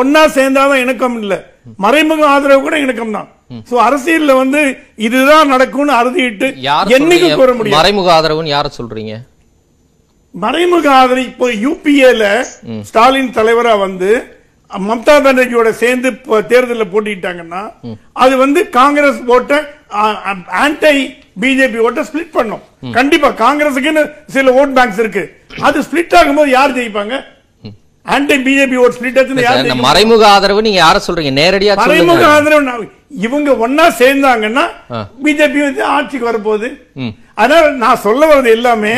ஒன்னா சேர்ந்தாதான் இணக்கம் இல்ல, மறைமுக ஆதரவு கூட இணக்கம் தான். சோ அரசியல்ல வந்து இதுதான் நடக்கும்னு அறுதிட்டு என்னைக்கு கூற முடியும். மறைமுக ஆதரவுன்னு யார சொல்றீங்க? மறைமுக ஆதரவு இப்போ யூபிஏல ஸ்டாலின் தலைவரா வந்து மம்தா பானர்ஜியோட சேர்ந்து தேர்தலில் போட்டிட்டாங்கன்னா அது வந்து காங்கிரஸ் ஓட்ட ஆன்டி பிஜேபி ஓட்ட ஸ்பிளிட் பண்ணும். கண்டிப்பா காங்கிரஸுக்குன்னு சில ஓட் பேங்க்ஸ் இருக்கு, அது ஸ்பிளிட் ஆகும்போது யார் ஜெயிப்பாங்க? மறைமுக ஆதரவு. நீங்க யார சொல்றீங்க? நேரடியா மறைமுக ஆதரவு. இவங்க ஒன்னா சேர்ந்தாங்கன்னா பிஜேபி வந்து ஆட்சிக்கு வரப்போகுது. அதனால நான் சொல்ல வர்றது எல்லாமே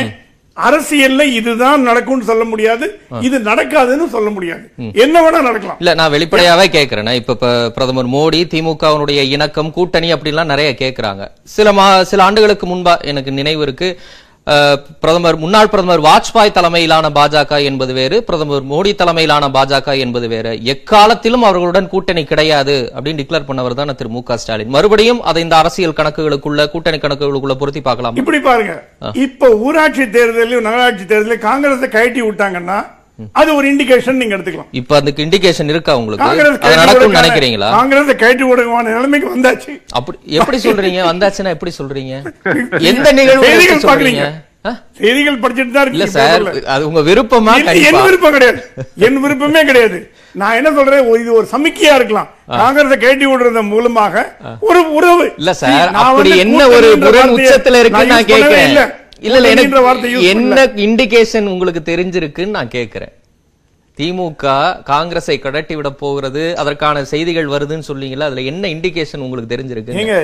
அரசியல்ல இதுதான் நடக்கும்னு சொல்ல முடியாது, இது நடக்காதுன்னு சொல்ல முடியாது, என்ன வேணா நடக்கலாம். இல்ல நான் வெளிப்படையாவே கேக்குறேன், இப்ப பிரதமர் மோடி திமுகவுடைய இணக்கம் கூட்டணி அப்படின்லாம் நிறைய கேக்குறாங்க. சில சில ஆண்டுகளுக்கு முன்பா எனக்கு நினைவு இருக்கு, பிரதமர் முன்னாள் பிரதமர் வாஜ்பாய் தலைமையிலான பாஜக என்பது வேறு, பிரதமர் மோடி தலைமையிலான பாஜக என்பது வேறு, எக்காலத்திலும் அவர்களுடன் கூட்டணி கிடையாது அப்படின்னு டிக்ளேர் பண்ணவர் தான் திரு மு க ஸ்டாலின். மறுபடியும் அதை இந்த அரசியல் கணக்குகளுக்குள்ள கூட்டணி கணக்குகளுக்குள்ள பொருத்தி பார்க்கலாம். இப்படி பாருங்க, இப்ப ஊராட்சி தேர்தலில் நகராட்சி தேர்தலில் காங்கிரஸை கழட்டி விட்டாங்கன்னா அது ஒரு இண்டிகேஷன் நீங்க எடுத்துக்கலாம். இப்ப அதுக்கு இண்டிகேஷன் இருக்கா உங்களுக்கு? அது நடக்கும் நினைக்கிறீங்களா? காங்கிரஸ் கைட்டு ஓடுவான நிலைமைக்கு வந்தாச்சு. அப்படி எப்படி சொல்றீங்க? வந்தாச்சுன்னா எப்படி சொல்றீங்க? எந்த நிகழ்வு பாக்குறீங்க? செய்திகள் படிச்சுட்டு தான் இல்ல சார், அது உங்க விருப்பமா? என் விருப்பம் கிடையாது, என் விருப்பமே கிடையாது. நான் என்ன சொல்றேன், இது ஒரு சமிக்கையா இருக்கலாம். காங்கிரஸை கேட்டி விடுறது மூலமாக ஒரு உறவு இல்ல சார், அப்படி என்ன ஒரு உச்சத்துல இருக்கு நான் கேட்கிறேன். இல்ல என்ன இண்டிகேஷன் உங்களுக்கு தெரிஞ்சிருக்குன்னு நான் கேக்குறேன். திமுக காங்கிரஸை கடட்டி விட போகிறது, அதற்கான செய்திகள் வருதுன்னு சொல்றீங்களா? அதுல என்ன இண்டிகேஷன் உங்களுக்கு தெரிஞ்சிருக்கு? நீங்க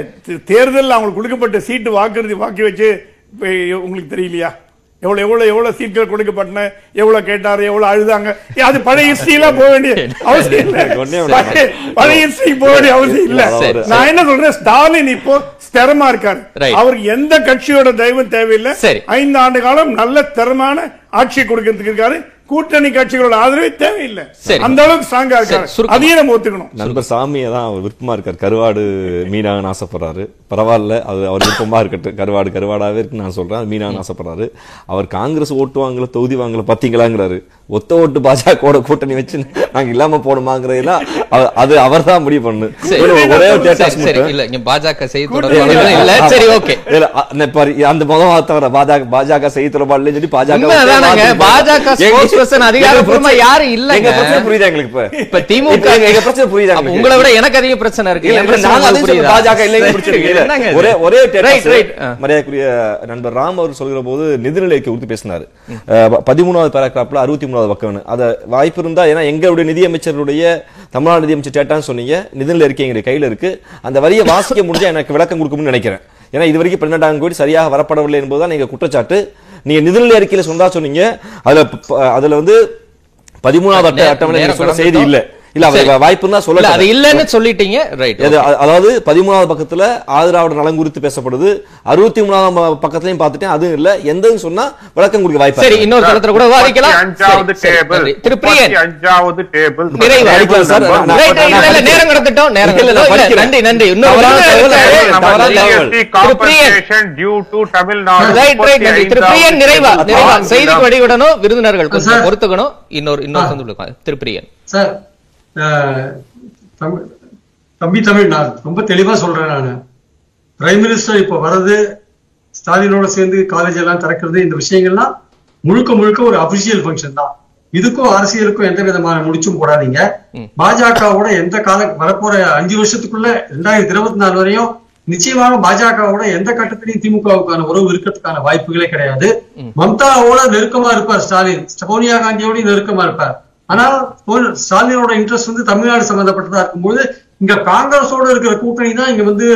தேர்தல் அவங்களுக்கு கொடுக்கப்பட்ட சீட்டு வாக்குறுதி வாக்கி வச்சு உங்களுக்கு தெரியலையா? எவ்வளவு எவ்வளவு எவ்வளவு சீட்கள் கொடுக்கப்பட்டன, எவ்வளவு கேட்டாரு, எவ்வளவு அழுதாங்க, அது பழைய ஹிஸ்டரியெல்லாம் போக வேண்டிய அவசியம் இல்ல, பழைய ஹிஸ்டரிக்கு போக வேண்டிய அவசியம் இல்ல. நான் என்ன சொல்றேன், ஸ்டாலின் இப்போ ஸ்திரமா இருக்காரு, அவருக்கு எந்த கட்சியோட தயவும் தேவையில்லை. ஐந்து ஆண்டு காலம் நல்ல திறமான ஆட்சி கொடுக்கிறதுக்கு இருக்காரு, கூட்டணி கட்சிகளோட ஆதரவு தேவையில்லை, அந்த அளவுக்கு ஸ்ட்ராங்கா இருக்காரு, அதையும் நம்ம ஒத்துக்கணும். நண்பர் சாமியை தான் விருப்பமா இருக்காரு, கருவாடு மீனாக ஆசைப்படுறாரு, பரவாயில்ல அது அவர் விருப்பமா இருக்கட்டும், கருவாடு கருவாடாவே இருக்குன்னு நான் சொல்றேன், மீனாக ஆசைப்படுறாரு. அவர் காங்கிரஸ் ஓட்டு வாங்கல தொகுதி வாங்கல பாத்தீங்களாங்கிறாரு, ஒத்த ஓட்டு பாஜக கூட்டணி வச்சு நாங்க இல்லாம போடுமாங்கிறதெல்லாம் அது அவர் தான் முடிவு பண்ணு. ஒரே ஒரு பாஜக செய்தி தொடர்பாளர் அந்த முதல் தவிர பாஜக பாஜக செய்தி தொடர்பாளர் சொல்லி பாஜக யாரும் இல்ல. புரியுதா எங்களுக்கு? இப்ப திமுக எங்க பிரச்சனை புரியுதா? உங்களை விட எனக்கு அதிக பிரச்சனை இருக்கு. பாஜக இல்ல. ஒரே ஒரே மரியாதைக்குரிய நண்பர் ராம் அவர் சொல்கிற போது நிதிநிலை குறித்து பேசினார். பதிமூணாவது பேராகிராப்ல அறுபத்தி மூணாவது பக்கம் அதை வாய்ப்பு இருந்தா, ஏன்னா எங்களுடைய நிதியமைச்சருடைய தமிழ்நாடு நிதியமைச்சர் டேட்டான்னு சொன்னீங்க, நிதிநிலை அறிக்கை எங்களுக்கு கையில் இருக்கு, அந்த வரியை வாசிக்க முடிஞ்சா எனக்கு விளக்கம் கொடுக்கும்னு நினைக்கிறேன். ஏன்னா இது வரைக்கும் பன்னெண்டாயிரம் கோடி சரியாக வரப்படவில்லை என்பதுதான் எங்க குற்றச்சாட்டு. நீங்க நிதிநிலை அறிக்கையில சொன்னா சொன்னீங்க, அதுல அதுல வந்து பதிமூணாவது அட்டவணை செய்தி இல்லை விருந்தினர்கள். தம்பி தமிழ், நான் ரொம்ப தெளிவா சொல்றேன். நான் பிரைம் மினிஸ்டர் இப்ப வர்றது, ஸ்டாலினோட சேர்ந்து காலேஜ் எல்லாம் திறக்கிறது, இந்த விஷயங்கள்லாம் முழுக்க முழுக்க ஒரு அபிஷியல் பங்கன் தான். இதுக்கும் அரசியலுக்கும் எந்த விதமான முடிச்சும் போடாதீங்க. பாஜகவோட எந்த கால வரப்போற அஞ்சு வருஷத்துக்குள்ள ரெண்டாயிரத்தி இருபத்தி நாலு வரையும் நிச்சயமாக பாஜகவோட எந்த கட்டத்திலையும் திமுகவுக்கான உறவு இருக்கிறதுக்கான வாய்ப்புகளே கிடையாது. மம்தாவோட நெருக்கமா இருப்பார் ஸ்டாலின், சோனியா காந்தியோடய நெருக்கமா இருப்பார். ஆனால் ஸ்டாலினோட இன்ட்ரெஸ்ட் வந்து தமிழ்நாடு சம்பந்தப்பட்டதா இருக்கும்போது இங்க காங்கிரஸோட இருக்கிற கூட்டணி தான் இங்க வந்து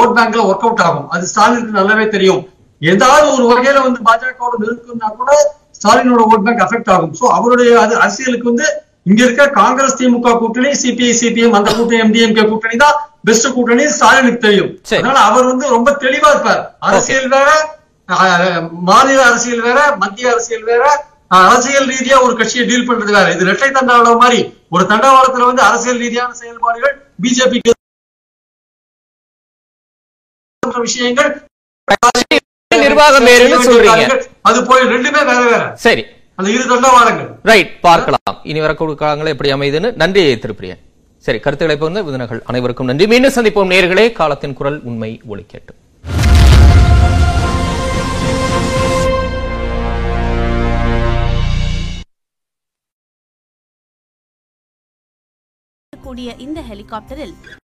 ஓட் பேங்க்ல ஒர்க் அவுட் ஆகும். அது ஸ்டாலினுக்கு நல்லாவே தெரியும். ஏதாவது ஒரு வகையில வந்து பாஜகவோட நெருக்கம்னா கூட ஸ்டாலினோட ஓட் பேங்க் அஃபெக்ட் ஆகும். சோ அவருடைய அது அரசியலுக்கு வந்து இங்க இருக்க காங்கிரஸ் திமுக கூட்டணி, சிபிஐ சிபிஎம் அந்த கூட்டணி, எம்டிஎம்கே கூட்டணி தான் பெஸ்ட் கூட்டணி ஸ்டாலினுக்கு தெரியும். அதனால அவர் வந்து ரொம்ப தெளிவா இருப்பார். அரசியல் வேற, மாநில அரசியல் வேற, மத்திய அரசியல் வேற, அரசியல் ரீதியா ஒரு கட்சியை டீல் பண்றது வேற. இது இரட்டை தண்டவாளம் மாதிரி. ஒரு தண்டவாளத்துல வந்து அரசியல் ரீதியான செயல்பாடுகள், பிஜேபி விஷயங்கள், நிர்வாகம் அது போய் ரெண்டுமே வேற வேற. சரி, அந்த இரு தண்டவாளங்கள். ரைட், பார்க்கலாம் இனி வரக்கூடிய காலங்களே எப்படி அமைதுன்னு. நன்றி திரு பிரியன். சரி, கருத்துக்களை பகிர்ந்த விருந்தினர்கள் அனைவருக்கும் நன்றி. மீண்டும் சந்திப்போம் நேயர்களே. காலத்தின் குரல் உண்மை ஒலி கேட்டு. கூடிய இந்த ஹெலிகாப்டரில்